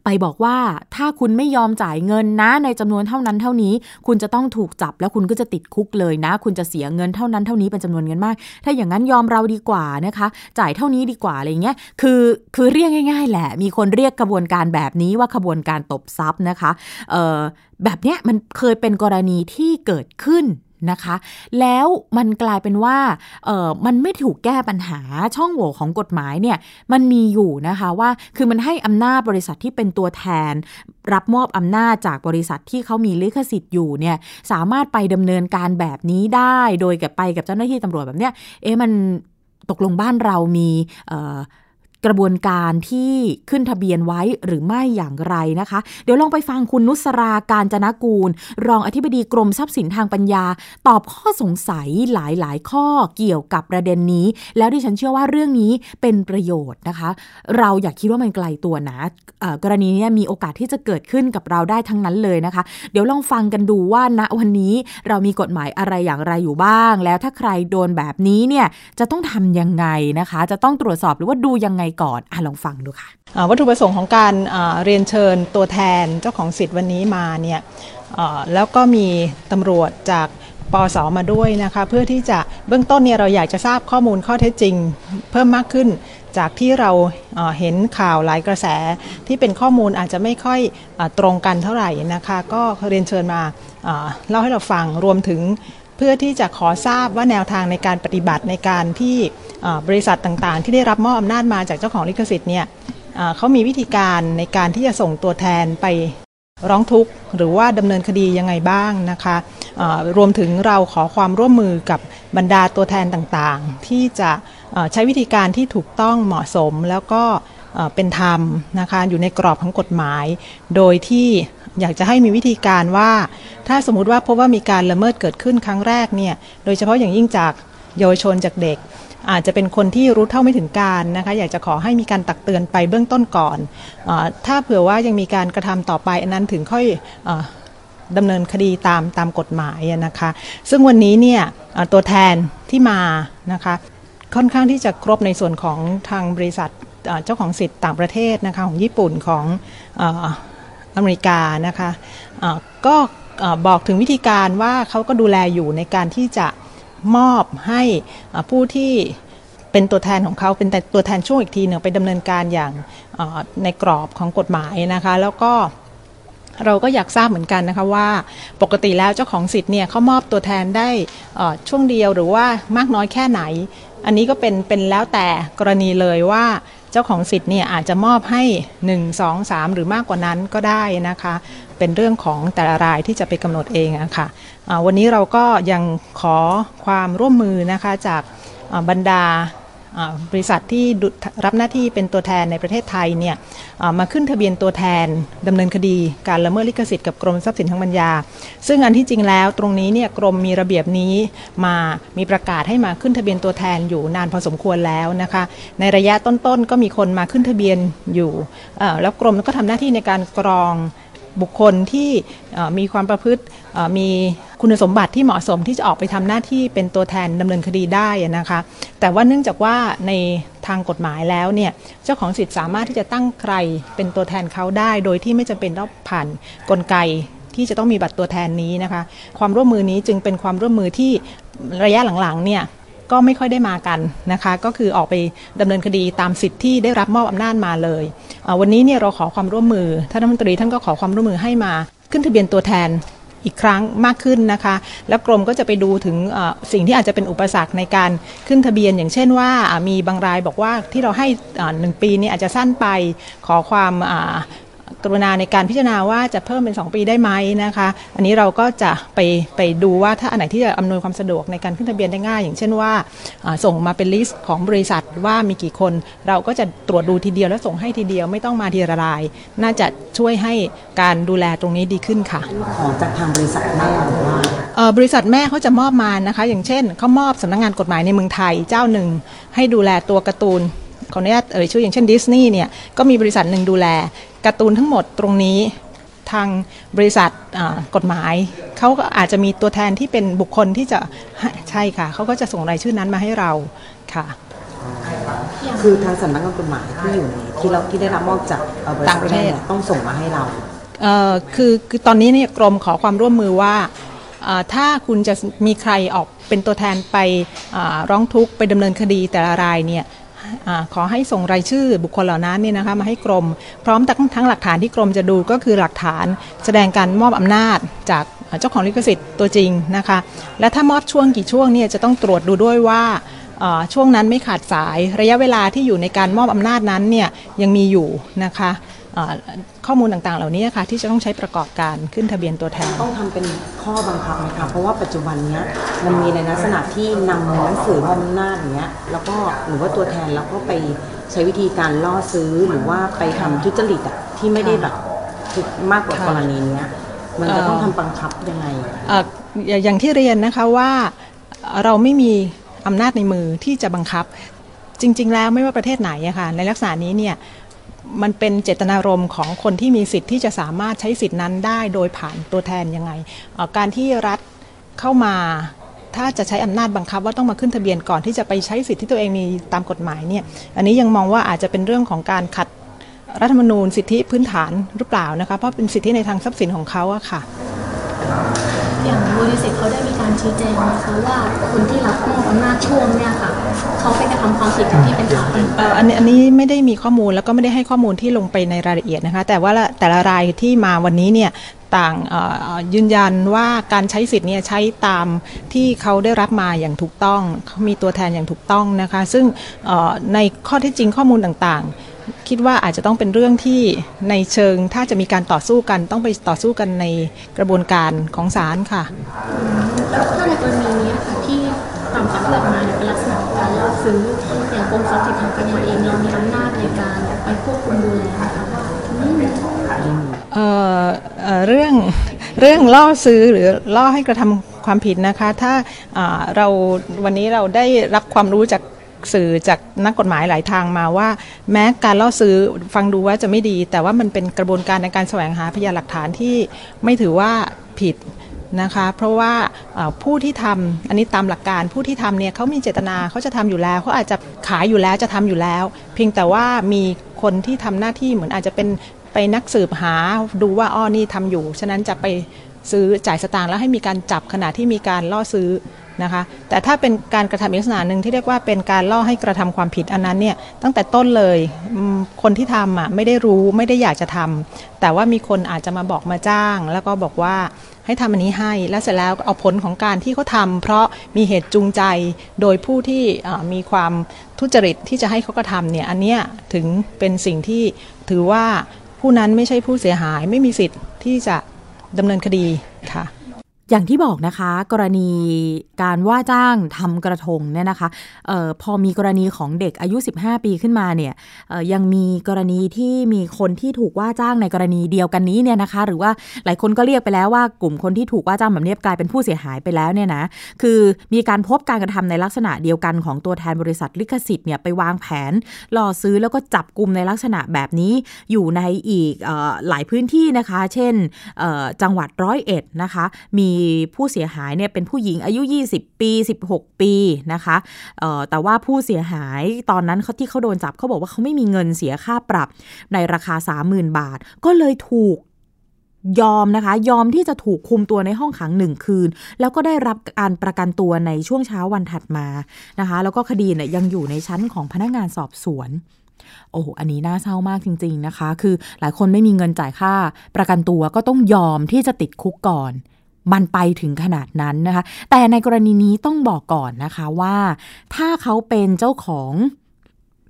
ไปบอกว่าถ้าคุณไม่ยอมจ่ายเงินนะในจำนวนเท่านั้นเท่านี้คุณจะต้องถูกจับแล้วคุณก็จะติดคุกเลยนะคุณจะเสียเงินเท่านั้นเท่านี้เป็นจำนวนเงินมากถ้าอย่างนั้นยอมเราดีกว่านะคะจ่ายเท่านี้ดีกว่าอะไรเงี้ยคือเรียกง่ายๆแหละมีคนเรียกกระบวนการแบบนี้ว่าขบวนการตบทรัพย์นะคะแบบเนี้ยมันเคยเป็นกรณีที่เกิดขึ้นนะคะแล้วมันกลายเป็นว่ามันไม่ถูกแก้ปัญหาช่องโหว่ของกฎหมายเนี่ยมันมีอยู่นะคะว่าคือมันให้อำนาจบริษัทที่เป็นตัวแทนรับมอบอำนาจจากบริษัทที่เขามีลิขสิทธิ์อยู่เนี่ยสามารถไปดำเนินการแบบนี้ได้โดยกับเจ้าหน้าที่ตำรวจแบบเนี้ยมันตกลงบ้านเรามีกระบวนการที่ขึ้นทะเบียนไว้หรือไม่อย่างไรนะคะเดี๋ยวลองไปฟังคุณนุสราการจนะกูลรองอธิบดีกรมทรัพย์สินทางปัญญาตอบข้อสงสัยหลายๆข้อเกี่ยวกับประเด็นนี้แล้วดิฉันเชื่อว่าเรื่องนี้เป็นประโยชน์นะคะเราอยากคิดว่ามันไกลตัวนะกรณีนี้มีโอกาสที่จะเกิดขึ้นกับเราได้ทั้งนั้นเลยนะคะเดี๋ยวลองฟังกันดูว่าณวันนี้เรามีกฎหมายอะไรอย่างไรอยู่บ้างแล้วถ้าใครโดนแบบนี้เนี่ยจะต้องทำยังไงนะคะจะต้องตรวจสอบหรือว่าดูยังไงก่อนลองฟังดูค่ะวัตถุประสงค์ของการเรียนเชิญตัวแทนเจ้าของสิทธิ์วันนี้มาเนี่ยแล้วก็มีตำรวจจากปส.มาด้วยนะคะเพื่อที่จะเบื้องต้นเนี่ยเราอยากจะทราบข้อมูลข้อเท็จจริงเพิ่มมากขึ้นจากที่เราเห็นข่าวหลายกระแสที่เป็นข้อมูลอาจจะไม่ค่อยตรงกันเท่าไหร่นะคะก็เรียนเชิญมาเล่าให้เราฟังรวมถึงเพื่อที่จะขอทราบว่าแนวทางในการปฏิบัติในการที่บริษัทต่างๆที่ได้รับมอบอำนาจมาจากเจ้าของลิขสิทธิ์เนี่ยเขามีวิธีการในการที่จะส่งตัวแทนไปร้องทุกข์หรือว่าดำเนินคดียังไงบ้างนะคะรวมถึงเราขอความร่วมมือกับบรรดาตัวแทนต่างๆที่จะใช้วิธีการที่ถูกต้องเหมาะสมแล้วก็เป็นธรรมนะคะอยู่ในกรอบของกฎหมายโดยที่อยากจะให้มีวิธีการว่าถ้าสมมุติว่าพบว่ามีการละเมิดเกิดขึ้นครั้งแรกเนี่ยโดยเฉพาะอย่างยิ่งจากเยาวชนจากเด็กอาจจะเป็นคนที่รู้เท่าไม่ถึงการนะคะอยากจะขอให้มีการตักเตือนไปเบื้องต้นก่อนถ้าเผื่อว่ายังมีการกระทำต่อไปอันนั้นถึงค่อยดำเนินคดีตามกฎหมายนะคะซึ่งวันนี้เนี่ยตัวแทนที่มานะคะค่อนข้างที่จะครบในส่วนของทางบริษัทเจ้าของสิทธิ์ต่างประเทศนะคะของญี่ปุ่นของอเมริกานะคะก็บอกถึงวิธีการว่าเขาก็ดูแลอยู่ในการที่จะมอบให้ผู้ที่เป็นตัวแทนของเขาเป็นแต่ตัวแทนช่วงอีกทีหนึ่งไปดำเนินการอย่างในกรอบของกฎหมายนะคะแล้วก็เราก็อยากทราบเหมือนกันนะคะว่าปกติแล้วเจ้าของสิทธิ์เนี่ยเขามอบตัวแทนได้ช่วงเดียวหรือว่ามากน้อยแค่ไหนอันนี้ก็เป็นแล้วแต่กรณีเลยว่าเจ้าของสิทธิ์เนี่ยอาจจะมอบให้1 2 3หรือมากกว่านั้นก็ได้นะคะเป็นเรื่องของแต่ละรายที่จะไปกำหนดเองอะค่ะวันนี้เราก็ยังขอความร่วมมือนะคะจากบรรดาบริษัทที่รับหน้าที่เป็นตัวแทนในประเทศไทยเนี่ยมาขึ้นทะเบียนตัวแทนดำเนินคดีการละเมิดลิขสิทธิ์กับกรมทรัพย์สินทางปัญญาซึ่งอันที่จริงแล้วตรงนี้เนี่ยกรมมีระเบียบนี้มามีประกาศให้มาขึ้นทะเบียนตัวแทนอยู่นานพอสมควรแล้วนะคะในระยะต้นๆก็มีคนมาขึ้นทะเบียนอยู่แล้วกรมก็ทำหน้าที่ในการกรองบุคคลที่มีความประพฤติมีคุณสมบัติที่เหมาะสมที่จะออกไปทำหน้าที่เป็นตัวแทนดำเนินคดีได้นะคะแต่ว่าเนื่องจากว่าในทางกฎหมายแล้วเนี่ยเจ้าของสิทธิ์สามารถที่จะตั้งใครเป็นตัวแทนเขาได้โดยที่ไม่จำเป็นต้องผ่านกลไกที่จะต้องมีบัตรตัวแทนนี้นะคะความร่วมมือนี้จึงเป็นความร่วมมือที่ระยะหลังๆเนี่ยก็ไม่ค่อยได้มากันนะคะก็คือออกไปดำเนินคดีตามสิทธิ์ที่ได้รับมอบอำนาจมาเลยวันนี้เนี่ยเราขอความร่วมมือท่านรัฐมนตรีท่านก็ขอความร่วมมือให้มาขึ้นทะเบียนตัวแทนอีกครั้งมากขึ้นนะคะแล้วกรมก็จะไปดูถึงสิ่งที่อาจจะเป็นอุปสรรคในการขึ้นทะเบียนอย่างเช่นว่ามีบางรายบอกว่าที่เราให้1ปีเนี่ยอาจจะสั้นไปขอความกรุณาในการพิจารณาว่าจะเพิ่มเป็น2ปีได้ไหมนะคะอันนี้เราก็จะไปดูว่าถ้าอันไหนที่จะอำนวยความสะดวกในการขึ้นทะเบียนได้ง่ายอย่างเช่นว่าส่งมาเป็นลิสต์ของบริษัทว่ามีกี่คนเราก็จะตรวจดูทีเดียวแล้วส่งให้ทีเดียวไม่ต้องมาทีละรายน่าจะช่วยให้การดูแลตรงนี้ดีขึ้นค่ะของจากทางบริษัทแม่บริษัทแม่เขาจะมอบมานะคะอย่างเช่นเขามอบสำนักงานกฎหมายในเมืองไทยเจ้าหนึ่งให้ดูแลตัวการ์ตูนขออนุญาตชื่ออย่างเช่นดิสนีย์เนี่ยก็มีบริษัทหนึ่งดูแลการ์ตูนทั้งหมดตรงนี้ ทางบริษัทกฎหมายเขาก็อาจจะมีตัวแทนที่เป็นบุคคลที่จะใช่ค่ะเขาก็จะส่งรายชื่อนั้นมาให้เราค่ะคือทางสำนักงานกฎหมายที่อยู่ในที่เราที่ได้รับมอบจากต่างประเทศต้องส่งมาให้เราคือตอนนี้เนี่ยกรมขอความร่วมมือว่าถ้าคุณจะมีใครออกเป็นตัวแทนไปร้องทุกข์ไปดำเนินคดีแต่ละรายเนี่ยขอให้ส่งรายชื่อบุคคลเหล่านั้นเนี่ยนะคะมาให้กรมพร้อมทั้งหลักฐานที่กรมจะดูก็คือหลักฐานแสดงการมอบอำนาจจากเจ้าของลิขสิทธิ์ตัวจริงนะคะและถ้ามอบช่วงกี่ช่วงเนี่ยจะต้องตรวจดูด้วยว่าช่วงนั้นไม่ขาดสายระยะเวลาที่อยู่ในการมอบอำนาจนั้นเนี่ยยังมีอยู่นะคะข้อมูลต่างๆเหล่านี้ค่ะที่จะต้องใช้ประกอบการขึ้นทะเบียนตัวแทนต้องทำเป็นข้อบังคับนะคะเพราะว่าปัจจุบันนี้มันมีในลักษณะที่นำหนังสือมอบอำนาจอย่างเงี้ยแล้วก็หรือว่าตัวแทนแล้วก็ไปใช้วิธีการล่อซื้อหรือว่าไปทำทุจริตที่ไม่ได้แบบถูกมากกว่ากรณีนี้มันจะต้องทำบังคับยังไงอย่างที่เรียนนะคะว่าเราไม่มีอำนาจในมือที่จะบังคับจริงๆแล้วไม่ว่าประเทศไหนอะค่ะในลักษณะนี้เนี่ยมันเป็นเจตนารมณ์ของคนที่มีสิทธิ์ที่จะสามารถใช้สิทธินั้นได้โดยผ่านตัวแทนยังไงการที่รัฐเข้ามาถ้าจะใช้อำนาจบังคับว่าต้องมาขึ้นทะเบียนก่อนที่จะไปใช้สิทธิที่ตัวเองมีตามกฎหมายเนี่ยอันนี้ยังมองว่าอาจจะเป็นเรื่องของการขัดรัฐธรรมนูญสิทธิพื้นฐานหรือเปล่านะคะเพราะเป็นสิทธิในทางทรัพย์สินของเขาอะค่ะอย่างบริษัทเขาได้มีการชี้แจงนะคะว่าคนที่รับมอบอำนาจช่วงเนี่ยค่ะเขาไปกระทำความผิดที่เป็นข่าวอันนี้ไม่ได้มีข้อมูลแล้วก็ไม่ได้ให้ข้อมูลที่ลงไปในรายละเอียดนะคะแต่ว่าแต่ละรายที่มาวันนี้เนี่ยต่างยืนยันว่าการใช้สิทธิ์เนี่ยใช้ตามที่เขาได้รับมาอย่างถูกต้องเขามีตัวแทนอย่างถูกต้องนะคะซึ่งในข้อเท็จจริงข้อมูลต่างๆคิดว่าอาจจะต้องเป็นเรื่องที่ในเชิงถ้าจะมีการต่อสู้กันต้องไปต่อสู้กันในกระบวนการของศาลค่ะแล้วถ้าในกรณีนี้ค่ะที่ตามข้อกฎหมายเป็นลักษณะการล่อซื้ออย่างกรมทรัพย์สินทางปัญญาเองเรามีอำนาจในการไปควบคุมดูแลนะคะว่าเรื่องล่อซื้อหรือล่อให้กระทำความผิดนะคะถ้าเราวันนี้เราได้รับความรู้จากสื่อจากนักกฎหมายหลายทางมาว่าแม้การล่อซื้อฟังดูว่าจะไม่ดีแต่ว่ามันเป็นกระบวนการในการแสวงหาพยานหลักฐานที่ไม่ถือว่าผิดนะคะเพราะว่าผู้ที่ทำอันนี้ตามหลักการผู้ที่ทำเนี่ยเขามีเจตนาเขาจะทำอยู่แล้วเขาอาจจะขายอยู่แล้วจะทำอยู่แล้วเพียงแต่ว่ามีคนที่ทำหน้าที่เหมือนอาจจะเป็นไปนักสืบหาดูว่าอ้อนี่ทำอยู่ฉะนั้นจะไปซื้อจ่ายสตางค์แล้วให้มีการจับขณะที่มีการล่อซื้อนะคะแต่ถ้าเป็นการกระทำอีกลักษณะหนึ่งที่เรียกว่าเป็นการล่อให้กระทำความผิดอันนั้นเนี่ยตั้งแต่ต้นเลยคนที่ทำอ่ะไม่ได้รู้ไม่ได้อยากจะทำแต่ว่ามีคนอาจจะมาบอกมาจ้างแล้วก็บอกว่าให้ทำอันนี้ให้แล้วเสร็จแล้วเอาผลของการที่เขาทำเพราะมีเหตุจูงใจโดยผู้ที่มีความทุจริตที่จะให้เขากระทำเนี่ยอันเนี้ยถึงเป็นสิ่งที่ถือว่าผู้นั้นไม่ใช่ผู้เสียหายไม่มีสิทธิ์ที่จะดำเนินคดีค่ะอย่างที่บอกนะคะกรณีการว่าจ้างทำกระทงเนี่ยนะคะพอมีกรณีของเด็กอายุ15 ปีขึ้นมาเนี่ยยังมีกรณีที่มีคนที่ถูกว่าจ้างในกรณีเดียวกันนี้เนี่ยนะคะหรือว่าหลายคนก็เรียกไปแล้วว่ากลุ่มคนที่ถูกว่าจ้างแบบนี้กลายเป็นผู้เสียหายไปแล้วเนี่ยนะคือมีการพบการกระทำในลักษณะเดียวกันของตัวแทนบริษัทลิขสิทธิ์เนี่ยไปวางแผนล่อซื้อแล้วก็จับกุมในลักษณะแบบนี้อยู่ในอีกหลายพื้นที่นะคะเช่นจังหวัด101นะคะมีผู้เสียหายเนี่ยเป็นผู้หญิงอายุ20ปี16ปีนะคะแต่ว่าผู้เสียหายตอนนั้นที่เขาโดนจับเขาบอกว่าเขาไม่มีเงินเสียค่าปรับในราคา 30,000 บาทก็เลยถูกยอมที่จะถูกคุมตัวในห้องขัง1คืนแล้วก็ได้รับการประกันตัวในช่วงเช้าวันถัดมานะคะแล้วก็คดีเนี่ยยังอยู่ในชั้นของพนักงานสอบสวนโอ้โหอันนี้น่าเศร้ามากจริงๆนะคะคือหลายคนไม่มีเงินจ่ายค่าประกันตัวก็ต้องยอมที่จะติดคุกก่อนมันไปถึงขนาดนั้นนะคะแต่ในกรณีนี้ต้องบอกก่อนนะคะว่าถ้าเขาเป็นเจ้าของ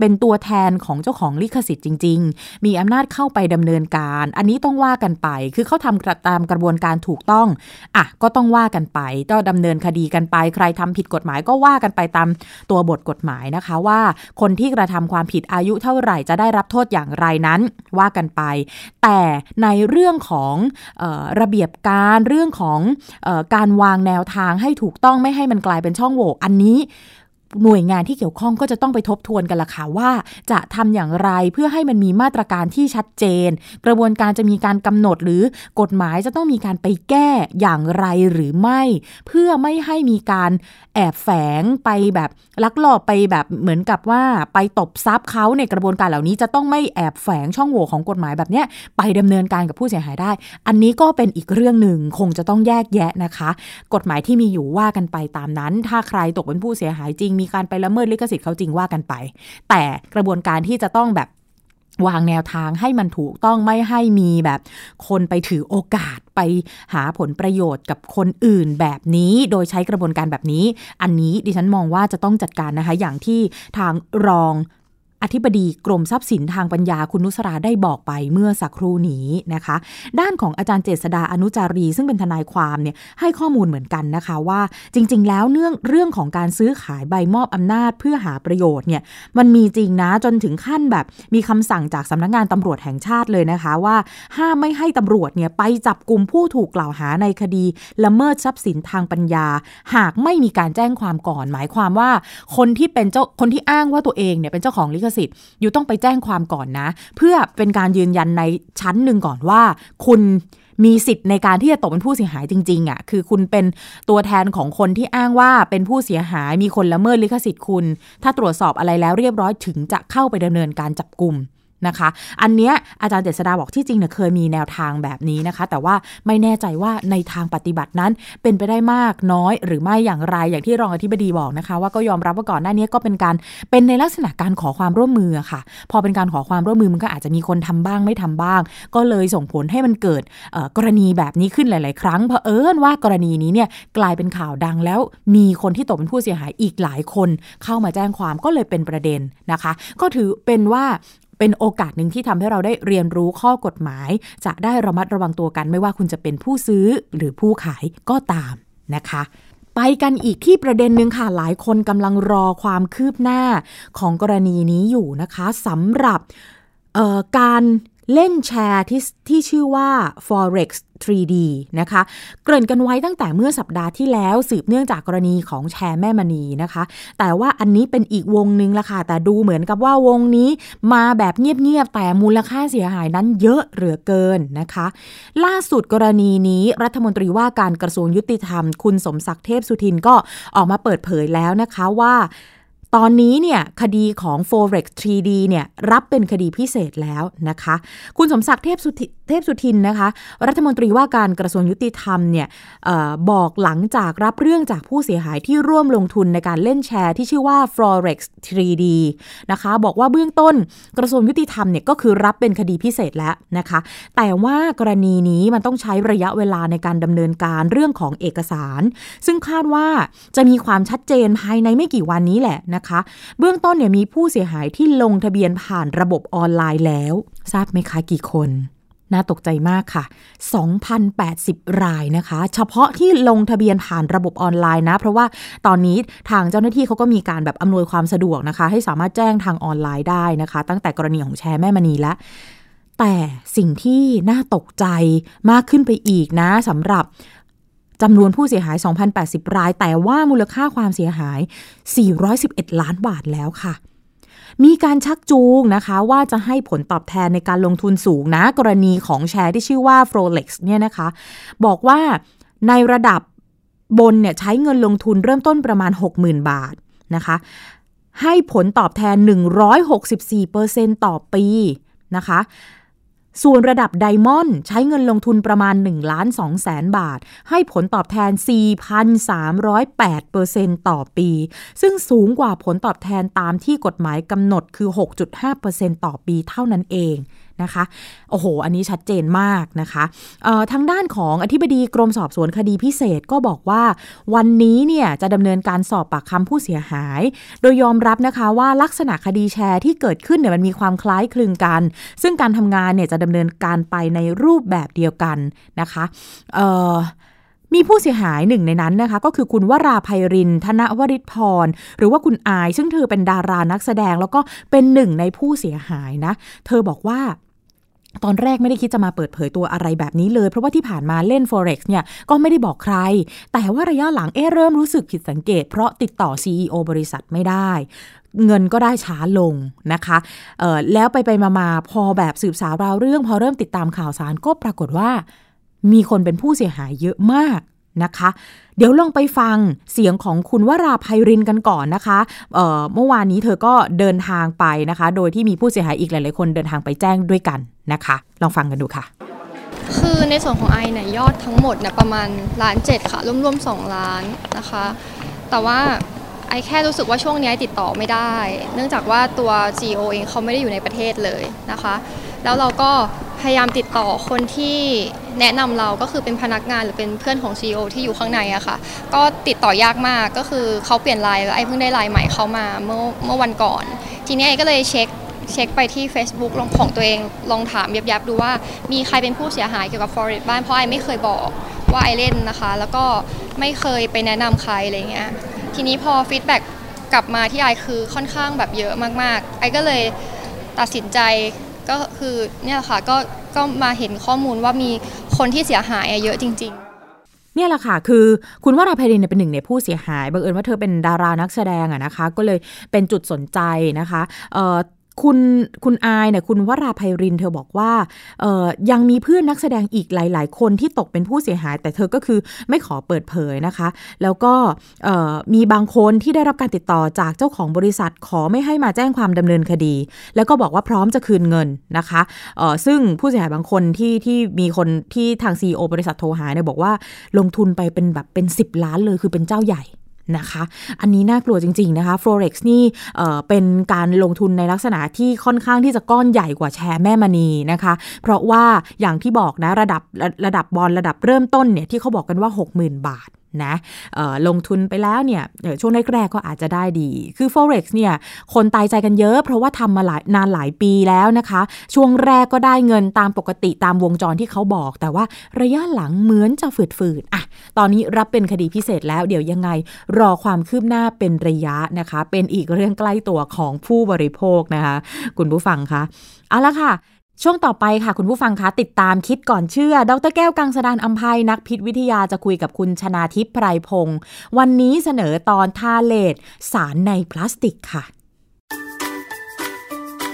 เป็นตัวแทนของเจ้าของลิขสิทธิ์จริงๆมีอำนาจเข้าไปดำเนินการอันนี้ต้องว่ากันไปคือเขาทำตามกระบวนการถูกต้องอ่ะก็ต้องว่ากันไปต้องดำเนินคดีกันไปใครทำผิดกฎหมายก็ว่ากันไปตามตัวบทกฎหมายนะคะว่าคนที่กระทำความผิดอายุเท่าไหร่จะได้รับโทษอย่างไรนั้นว่ากันไปแต่ในเรื่องของระเบียบการเรื่องของการวางแนวทางให้ถูกต้องไม่ให้มันกลายเป็นช่องโหว่อันนี้ หน่วยงานที่เกี่ยวข้องก็จะต้องไปทบทวนกันละค่ะว่าจะทำอย่างไรเพื่อให้มันมีมาตรการที่ชัดเจนกระบวนการจะมีการกำหนดหรือกฎหมายจะต้องมีการไปแก้อย่างไรหรือไม่เพื่อไม่ให้มีการแอบแฝงไปแบบลักลอบไปแบบเหมือนกับว่าไปตบทรัพย์เขาในกระบวนการเหล่านี้จะต้องไม่แอบแฝงช่องโหว่ของกฎหมายแบบเนี้ยไปดำเนินการกับผู้เสียหายได้อันนี้ก็เป็นอีกเรื่องหนึ่งคงจะต้องแยกแยะนะคะกฎหมายที่มีอยู่ว่ากันไปตามนั้นถ้าใครตกเป็นผู้เสียหายจริงมีการไปละเมิดลิขสิทธิ์เขาจริงว่ากันไปแต่กระบวนการที่จะต้องแบบวางแนวทางให้มันถูกต้องไม่ให้มีแบบคนไปถือโอกาสไปหาผลประโยชน์กับคนอื่นแบบนี้โดยใช้กระบวนการแบบนี้อันนี้ดิฉันมองว่าจะต้องจัดการนะคะอย่างที่ทางรองอธิบดีกรมทรัพย์สินทางปัญญาคุณนุสราได้บอกไปเมื่อสักครู่นี้นะคะด้านของอาจารย์เจษฎาอนุจารีซึ่งเป็นทนายความเนี่ยให้ข้อมูลเหมือนกันนะคะว่าจริงๆแล้วเรื่องของการซื้อขายใบมอบอำนาจเพื่อหาประโยชน์เนี่ยมันมีจริงนะจนถึงขั้นแบบมีคำสั่งจากสำนักงานตำรวจแห่งชาติเลยนะคะว่าห้ามไม่ให้ตำรวจเนี่ยไปจับกุมผู้ถูกกล่าวหาในคดีละเมิดทรัพย์สินทางปัญญาหากไม่มีการแจ้งความก่อนหมายความว่าคนที่อ้างว่าตัวเองเนี่ยเป็นเจ้าของลิขสิทธิ์อยู่ต้องไปแจ้งความก่อนนะเพื่อเป็นการยืนยันในชั้นหนึ่งก่อนว่าคุณมีสิทธิ์ในการที่จะตกเป็นผู้เสียหายจริงๆอ่ะคือคุณเป็นตัวแทนของคนที่อ้างว่าเป็นผู้เสียหายมีคนละเมิดลิขสิทธิ์คุณถ้าตรวจสอบอะไรแล้วเรียบร้อยถึงจะเข้าไปดำเนินการจับกุมนะคะอันเนี้ยอาจารย์เจษฎาบอกที่จริงเนี่ยเคยมีแนวทางแบบนี้นะคะแต่ว่าไม่แน่ใจว่าในทางปฏิบัตินั้นเป็นไปได้มากน้อยหรือไม่อย่างไรอย่างที่รองอธิบดีบอกนะคะว่าก็ยอมรับว่าก่อนหน้านี้ก็เป็นในลักษณะการขอความร่วมมือค่ะพอเป็นการขอความร่วมมือมันก็อาจจะมีคนทำบ้างไม่ทำบ้างก็เลยส่งผลให้มันเกิดกรณีแบบนี้ขึ้นหลายๆครั้งเผอิญว่ากรณีนี้เนี่ยกลายเป็นข่าวดังแล้วมีคนที่ตกเป็นผู้เสียหายอีกหลายคนเข้ามาแจ้งความก็เลยเป็นประเด็นนะคะก็ถือเป็นว่าเป็นโอกาสหนึ่งที่ทำให้เราได้เรียนรู้ข้อกฎหมายจะได้ระมัดระวังตัวกันไม่ว่าคุณจะเป็นผู้ซื้อหรือผู้ขายก็ตามนะคะไปกันอีกที่ประเด็นนึงค่ะหลายคนกำลังรอความคืบหน้าของกรณีนี้อยู่นะคะสำหรับการเล่นแชร์ที่ชื่อว่า Forex 3D นะคะเกริ่นกันไว้ตั้งแต่เมื่อสัปดาห์ที่แล้วสืบเนื่องจากกรณีของแชร์แม่มณีนะคะแต่ว่าอันนี้เป็นอีกวงนึงละค่ะแต่ดูเหมือนกับว่าวงนี้มาแบบเงียบๆแต่มูลค่าเสียหายนั้นเยอะเหลือเกินนะคะล่าสุดกรณีนี้รัฐมนตรีว่าการกระทรวงยุติธรรมคุณสมศักดิ์เทพสุทินก็ออกมาเปิดเผยแล้วนะคะว่าตอนนี้เนี่ยคดีของ Forex 3D เนี่ยรับเป็นคดีพิเศษแล้วนะคะคุณสมศักดิ์เทพสุทินนะคะรัฐมนตรีว่าการกระทรวงยุติธรรมเนี่ยบอกหลังจากรับเรื่องจากผู้เสียหายที่ร่วมลงทุนในการเล่นแชร์ที่ชื่อว่า Forex 3D นะคะบอกว่าเบื้องต้นกระทรวงยุติธรรมเนี่ยก็คือรับเป็นคดีพิเศษแล้วนะคะแต่ว่ากรณีนี้มันต้องใช้ระยะเวลาในการดำเนินการเรื่องของเอกสารซึ่งคาดว่าจะมีความชัดเจนภายในไม่กี่วันนี้แหละนะคะเบื้องต้นเนี่ยมีผู้เสียหายที่ลงทะเบียนผ่านระบบออนไลน์แล้วทราบไหมคะกี่คนน่าตกใจมากค่ะ 2,080 รายนะคะเฉพาะที่ลงทะเบียนผ่านระบบออนไลน์นะเพราะว่าตอนนี้ทางเจ้าหน้าที่เขาก็มีการแบบอำนวยความสะดวกนะคะให้สามารถแจ้งทางออนไลน์ได้นะคะตั้งแต่กรณีของแชร์แม่มณีละแต่สิ่งที่น่าตกใจมากขึ้นไปอีกนะสำหรับจำนวนผู้เสียหาย 2,080 รายแต่ว่ามูลค่าความเสียหาย 411 ล้านบาทแล้วค่ะมีการชักจูงนะคะว่าจะให้ผลตอบแทนในการลงทุนสูงนะกรณีของแชร์ที่ชื่อว่า Forex เนี่ยนะคะบอกว่าในระดับบนเนี่ยใช้เงินลงทุนเริ่มต้นประมาณ 60,000 บาทนะคะให้ผลตอบแทน 164% ต่อปีนะคะส่วนระดับ Diamond ใช้เงินลงทุนประมาณ 1,200,000 บาทให้ผลตอบแทน 4,308% ต่อปีซึ่งสูงกว่าผลตอบแทนตามที่กฎหมายกำหนดคือ 6.5% ต่อปีเท่านั้นเองนะคะโอ้โหอันนี้ชัดเจนมากนะคะทางด้านของอธิบดีกรมสอบสวนคดีพิเศษก็บอกว่าวันนี้เนี่ยจะดำเนินการสอบปากคำผู้เสียหายโดยยอมรับนะคะว่าลักษณะคดีแชร์ที่เกิดขึ้นเนี่ยมันมีความคล้ายคลึงกันซึ่งการทำงานเนี่ยจะดำเนินการไปในรูปแบบเดียวกันนะคะมีผู้เสียหายหนึ่งในนั้นนะคะก็คือคุณวราภัยรินธนวริศพรหรือว่าคุณอายซึ่งเธอเป็นดารานักแสดงแล้วก็เป็นหนึ่งในผู้เสียหายนะเธอบอกว่า ตอนแรกไม่ได้คิดจะมาเปิดเผยตัวอะไรแบบนี้เลยเพราะว่าที่ผ่านมาเล่น Forex เนี่ยก็ไม่ได้บอกใครแต่ว่าระยะหลังเริ่มรู้สึกผิดสังเกตเพราะติดต่อ CEO บริษัทไม่ได้เงินก็ได้ช้าลงนะคะแล้วไปมาพอแบบสืบสาวราวเรื่องพอเริ่มติดตามข่าวสารก็ปรากฏว่ามีคนเป็นผู้เสียหายเยอะมากนะคะเดี๋ยวลองไปฟังเสียงของคุณวราไพรินกันก่อนนะคะเมื่อวานนี้เธอก็เดินทางไปนะคะโดยที่มีผู้เสียหายอีกหลายๆคนเดินทางไปแจ้งด้วยกันนะคะลองฟังกันดูค่ะคือในส่วนของไอเนี่ยยอดทั้งหมดเนี่ยประมาณ1.7 ล้านค่ะรวมๆ2 ล้านนะคะแต่ว่าไอแค่รู้สึกว่าช่วงนี้ติดต่อไม่ได้เนื่องจากว่าตัว CEO เองเขาไม่ได้อยู่ในประเทศเลยนะคะแล้วเราก็พยายามติดต่อคนที่แนะนำเราก็คือเป็นพนักงานหรือเป็นเพื่อนของ CEO ที่อยู่ข้างในอะค่ะก็ติดต่อยากมากก็คือเขาเปลี่ยนไลน์แล้วไอเพิ่งได้ไลน์ใหม่เขามาเมื่อวันก่อนทีนี้ไอก็เลยเช็คไปที่ Facebook ของตัวเองลองถามยับๆดูว่ามีใครเป็นผู้เสียหายเกี่ยวกับ Forex บ้างเพราะไอไม่เคยบอกว่าไอเล่นนะคะแล้วก็ไม่เคยไปแนะนำใครอะไรเงี้ยทีนี้พอฟีดแบ็กกลับมาที่ไอคือค่อนข้างแบบเยอะมากๆไอก็เลยตัดสินใจก็คือเนี่ยแหละค่ะก็มาเห็นข้อมูลว่ามีคนที่เสียหายเยอะจริงๆเนี่ยแหละค่ะคือคุณวราไพรินเนี่ยเป็นหนึ่งในผู้เสียหายบังเอิญว่าเธอเป็นดารานักแสดงนะคะก็เลยเป็นจุดสนใจนะคะคุณอายเนี่ยคุณวราไพรินเธอบอกว่ายังมีเพื่อนนักแสดงอีกหลายๆคนที่ตกเป็นผู้เสียหายแต่เธอก็คือไม่ขอเปิดเผยนะคะแล้วก็มีบางคนที่ได้รับการติดต่อจากเจ้าของบริษัทขอไม่ให้มาแจ้งความดำเนินคดีแล้วก็บอกว่าพร้อมจะคืนเงินนะคะซึ่งผู้เสียหายบางคนที่มีคนที่ทาง CEO บริษัทโทรหาเนี่ยบอกว่าลงทุนไปเป็นแบบเป็น10 ล้านเลยคือเป็นเจ้าใหญ่นะคะอันนี้น่ากลัวจริงๆนะคะ Forex นี่เป็นการลงทุนในลักษณะที่ค่อนข้างที่จะก้อนใหญ่กว่าแชร์แม่มณีนะคะเพราะว่าอย่างที่บอกนะระดับบอลระดับเริ่มต้นเนี่ยที่เขาบอกกันว่า 60,000 บาทนะลงทุนไปแล้วเนี่ยช่วงแรกๆก็อาจจะได้ดีคือ Forex เนี่ยคนตายใจกันเยอะเพราะว่าทำมาหลายปีแล้วนะคะช่วงแรกก็ได้เงินตามปกติตามวงจรที่เขาบอกแต่ว่าระยะหลังเหมือนจะฝืดๆอ่ะตอนนี้รับเป็นคดีพิเศษแล้วเดี๋ยวยังไงรอความคืบหน้าเป็นระยะนะคะเป็นอีกเรื่องใกล้ตัวของผู้บริโภคนะคะคุณผู้ฟังคะเอาละค่ะช่วงต่อไปค่ะคุณผู้ฟังคะติดตามคิดก่อนเชื่อดร.แก้วกังสดานอำไพนักพิษวิทยาจะคุยกับคุณชนาทิพย์ไพรพงศ์วันนี้เสนอตอนทาเลตสารใน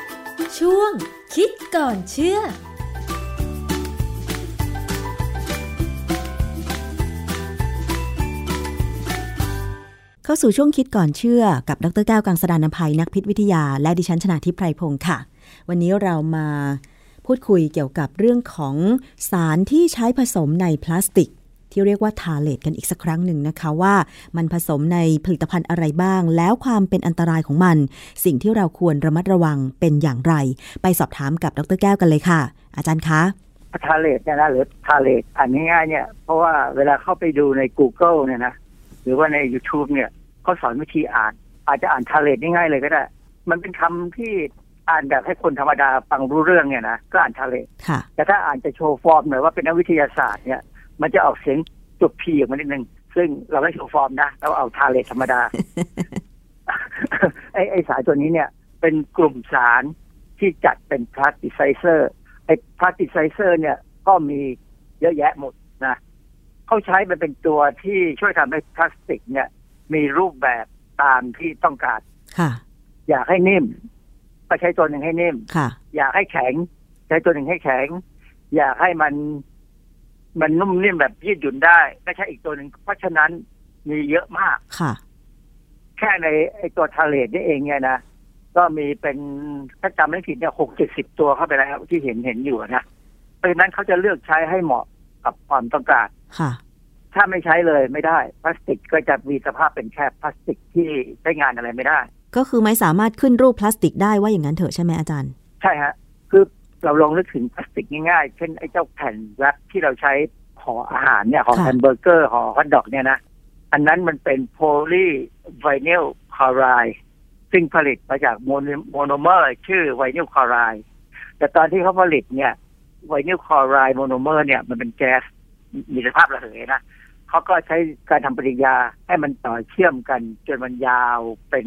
พลาสติกค่ะช่วงคิดก่อนเชื่อเข้าสู่ช่วงคิดก่อนเชื่อกับดร.แก้ว กังสดาลอำไพนักพิษวิทยาและดิฉันชนาทิพย์ไพรพงศ์ค่ะวันนี้เรามาพูดคุยเกี่ยวกับเรื่องของสารที่ใช้ผสมในพลาสติกที่เรียกว่าทาเลตกันอีกสักครั้งหนึ่งนะคะว่ามันผสมในผลิตภัณฑ์อะไรบ้างแล้วความเป็นอันตรายของมันสิ่งที่เราควรระมัดระวังเป็นอย่างไรไปสอบถามกับดร.แก้วกันเลยค่ะอาจารย์คะทาเลตเนี่ยนะหรือทาเลตอ่านง่ายๆเนี่ยเพราะว่าเวลาเข้าไปดูใน Google เนี่ยนะหรือว่าใน YouTube เนี่ยเขาสอนวิธีอ่านอาจจะอ่านทาเลตง่ายๆเลยก็ได้มันเป็นคำที่อ่านแบบให้คนธรรมดาฟังรู้เรื่องเนี่ยนะก็อ่านทาเลตแต่ถ้าอ่านจะโชว์ฟอร์มหน่อยว่าเป็นนักวิทยาศาสตร์เนี่ยมันจะออกเสียงจุดพีออกมานิดนึงซึ่งเราไม่โชว์ฟอร์มนะเราเอาทาเลตธรรมดา ไอสารตัวนี้เนี่ยเป็นกลุ่มสารที่จัดเป็นพลาสติไซเซอร์ไอพลาสติไซเซอร์เนี่ยก็มีเยอะแยะหมดนะเขาใช้มันเป็นตัวที่ช่วยทำให้พลาสติกเนี่ยมีรูปแบบตามที่ต้องการอยากให้นิ่มก็ใช้ตัวหนึ่งให้นิ่มอยากให้แข็งใช้ตัวหนึ่งให้แข็งอยากให้มันนุ่มนิ่มแบบยืดหยุ่นได้ก็ใช้อีกตัวหนึ่งเพราะฉะนั้นมีเยอะมากแค่ในไอ้ตัวทาเลตนี่เองเนี่ยนะก็มีเป็นถ้าจำไม่ผิดเนี่ย 60-70 ตัวเข้าไปแล้วที่เห็นอยู่นะเพราะฉะนั้นเขาจะเลือกใช้ให้เหมาะกับความต้องการถ้าไม่ใช้เลยไม่ได้พลาสติกก็จะมีสภาพเป็นแค่พลาสติกที่ใช้งานอะไรไม่ได้ก็คือไม่สามารถขึ้นรูปพลาสติกได้ว่าอย่างนั้นเถอะใช่ไหมอาจารย์ใช่ฮะคือเราลองนึกถึงพลาสติกง่ายๆเช่นไอ้เจ้าแผ่นแรปที่เราใช้ห่ออาหารเนี่ยห่อแฮมเบอร์เกอร์ห่อฮอทดอกเนี่ยนะอันนั้นมันเป็นโพลีไวนิลคลอไรด์ซึ่งผลิตมาจากโมโนเมอร์ชื่อไวนิลคลอไรด์แต่ตอนที่เขาผลิตเนี่ยไวนิลคลอไรด์โมโนเมอร์เนี่ยมันเป็นแก๊สมีสภาพระเหยนะเขาก็ใช้การทำปฏิกิริยาให้มันต่อเชื่อมกันจนมันยาวเป็น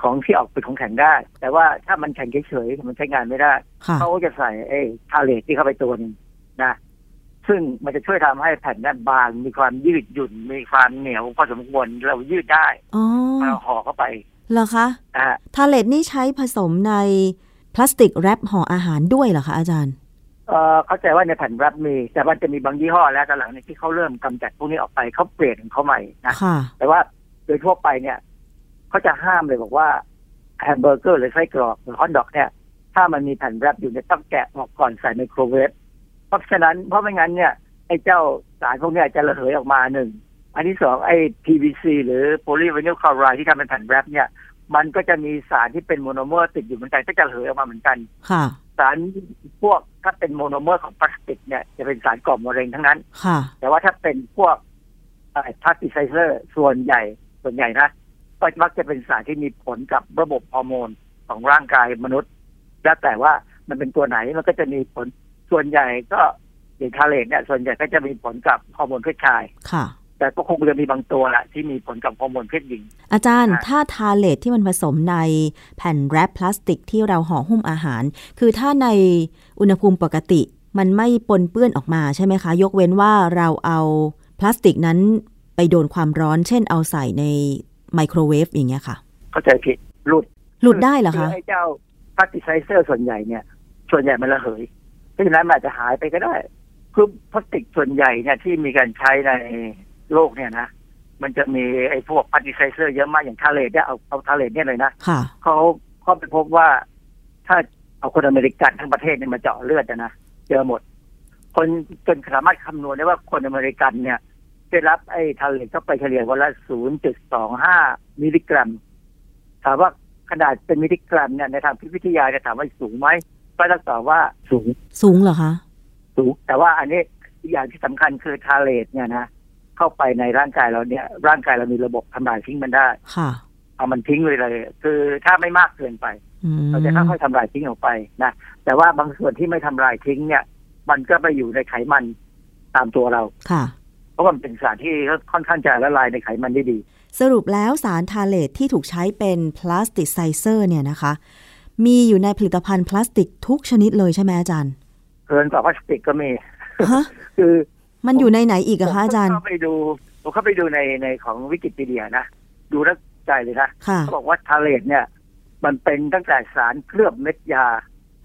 ของที่ออกเป็นของแข็งได้แต่ว่าถ้ามันแข็งเฉยๆมันใช้งานไม่ได้เขาจะใส่ไอ้พาเลทที่เข้าไปตัวนึงนะซึ่งมันจะช่วยทำให้แผ่นนั้นบางมีความยืดหยุ่นมีความเหนียวพอสมควรเรายืดได้เราห่อเข้าไปเหรอคะพาเลทนี่ใช้ผสมในพลาสติกแรปห่ออาหารด้วยเหรอคะอาจารย์เข้าใจว่าในแผ่นแรปมีแต่ว่าจะมีบางยี่ห้อแล้วตอนหลังในที่เขาเริ่มกำจัดพวกนี้ออกไปเขาเปลี่ยนเขาใหม่นะแต่ว่าโดยทั่วไปเนี่ยเขาจะห้ามเลยบอกว่าแฮมเบอร์เกอร์หรือไส้กรอกหรือฮอทดอกเนี่ยถ้ามันมีแผ่นแรปอยู่เนี่ยต้องแกะออกก่อนใส่ไมโครเวฟเพราะฉะนั้นเพราะไม่งั้นเนี่ยไอ้เจ้าสารพวกนี้จะระเหยออกมาหนึ่งอันที่สองไอ้ PVC หรือโพลีวินิลคลอไรด์ที่ทำเป็นแผ่นแรปเนี่ยมันก็จะมีสารที่เป็นโมโนเมอร์ติดอยู่เหมือนกันก็จะระเหยออกมาเหมือนกันสารพวกถ้าเป็นโมโนเมอร์ของพลาสติกเนี่ยจะเป็นสารก่อมะเร็งทั้งนั้นแต่ว่าถ้าเป็นพวกพลาสติไซเซอร์ส่วนใหญ่นะก็มักจะเป็นสารที่มีผลกับระบบฮอร์โมนของร่างกายมนุษย์แล้วแต่ว่ามันเป็นตัวไหนมันก็จะมีผลส่วนใหญ่ก็อย่างทาเลนเนี่ยส่วนใหญ่ก็จะมีผลกับฮอร์โมนเพศชายแต่ก็คงจะมีบางตัวแหละที่มีผลกับฮอร์โมนเพศหญิงอาจารย์ถ้าทาเลทที่มันผสมในแผ่นแรปพลาสติกที่เราห่อหุ้มอาหารคือถ้าในอุณหภูมิปกติมันไม่ปนเปื้อนออกมาใช่ไหมคะยกเว้นว่าเราเอาพลาสติกนั้นไปโดนความร้อนเช่นเอาใส่ในไมโครเวฟอย่างเงี้ยค่ะเข้าใจผิดหลุดได้เหรอคะไอ้เจ้าพลาสติไซเซอร์ส่วนใหญ่มันระเหยเพราะฉะนั้นอาจจะหายไปก็ได้คือพลาสติกส่วนใหญ่เนี่ยที่มีการใช้ในโลกเนี่ยนะมันจะมีไอ้พวกพาร์ติไซเซอร์เยอะมากอย่างทาเลทเนี่ยเอาทาเลทเนี่ยเลยนะเขาไปพบว่าถ้าเอาคนอเมริกันทั้งประเทศเนี่ยมาเจาะเลือดนะเจอหมดคนจนสามารถคำนวณได้ว่าคนอเมริกันเนี่ยได้รับไอ้ทาเลทเข้าไปเฉลี่ยวันละ 0.25 มิลลิกรัมถามว่าขนาดเป็นมิลลิกรัมเนี่ยในทางพิษวิทยาจะถามว่าสูงไหมก็ต้องตอบว่าสูงเหรอคะสูงแต่ว่าอันนี้อย่างที่สำคัญคือทาเลทเนี่ยนะเข้าไปในร่างกายเราเนี่ยร่างกายเรามีระบบทำลายทิ้งมันได้เอามันทิ้งเลยคือถ้าไม่มากเกินไปเราจะค่อยๆทำลายทิ้งออกไปนะแต่ว่าบางส่วนที่ไม่ทำลายทิ้งเนี่ยมันก็ไปอยู่ในไขมันตามตัวเราเพราะมันเป็นสารที่ค่อนข้างจะละลายในไขมันได้ดีสรุปแล้วสารทาเลทที่ถูกใช้เป็นพลาสติไซเซอร์เนี่ยนะคะมีอยู่ในผลิตภัณฑ์พลาสติกทุกชนิดเลยใช่ไหมอาจารย์เกินกว่าพลาสติกก็มีคือมันอยู่ในไหนอีกคะอาจารย์ผมเข้าไปดูในของวิกิพีเดียนะดูแล้วใจเลยนะเขาบอกว่าทาเลทเนี่ยมันเป็นตั้งแต่สารเคลือบเม็ดยา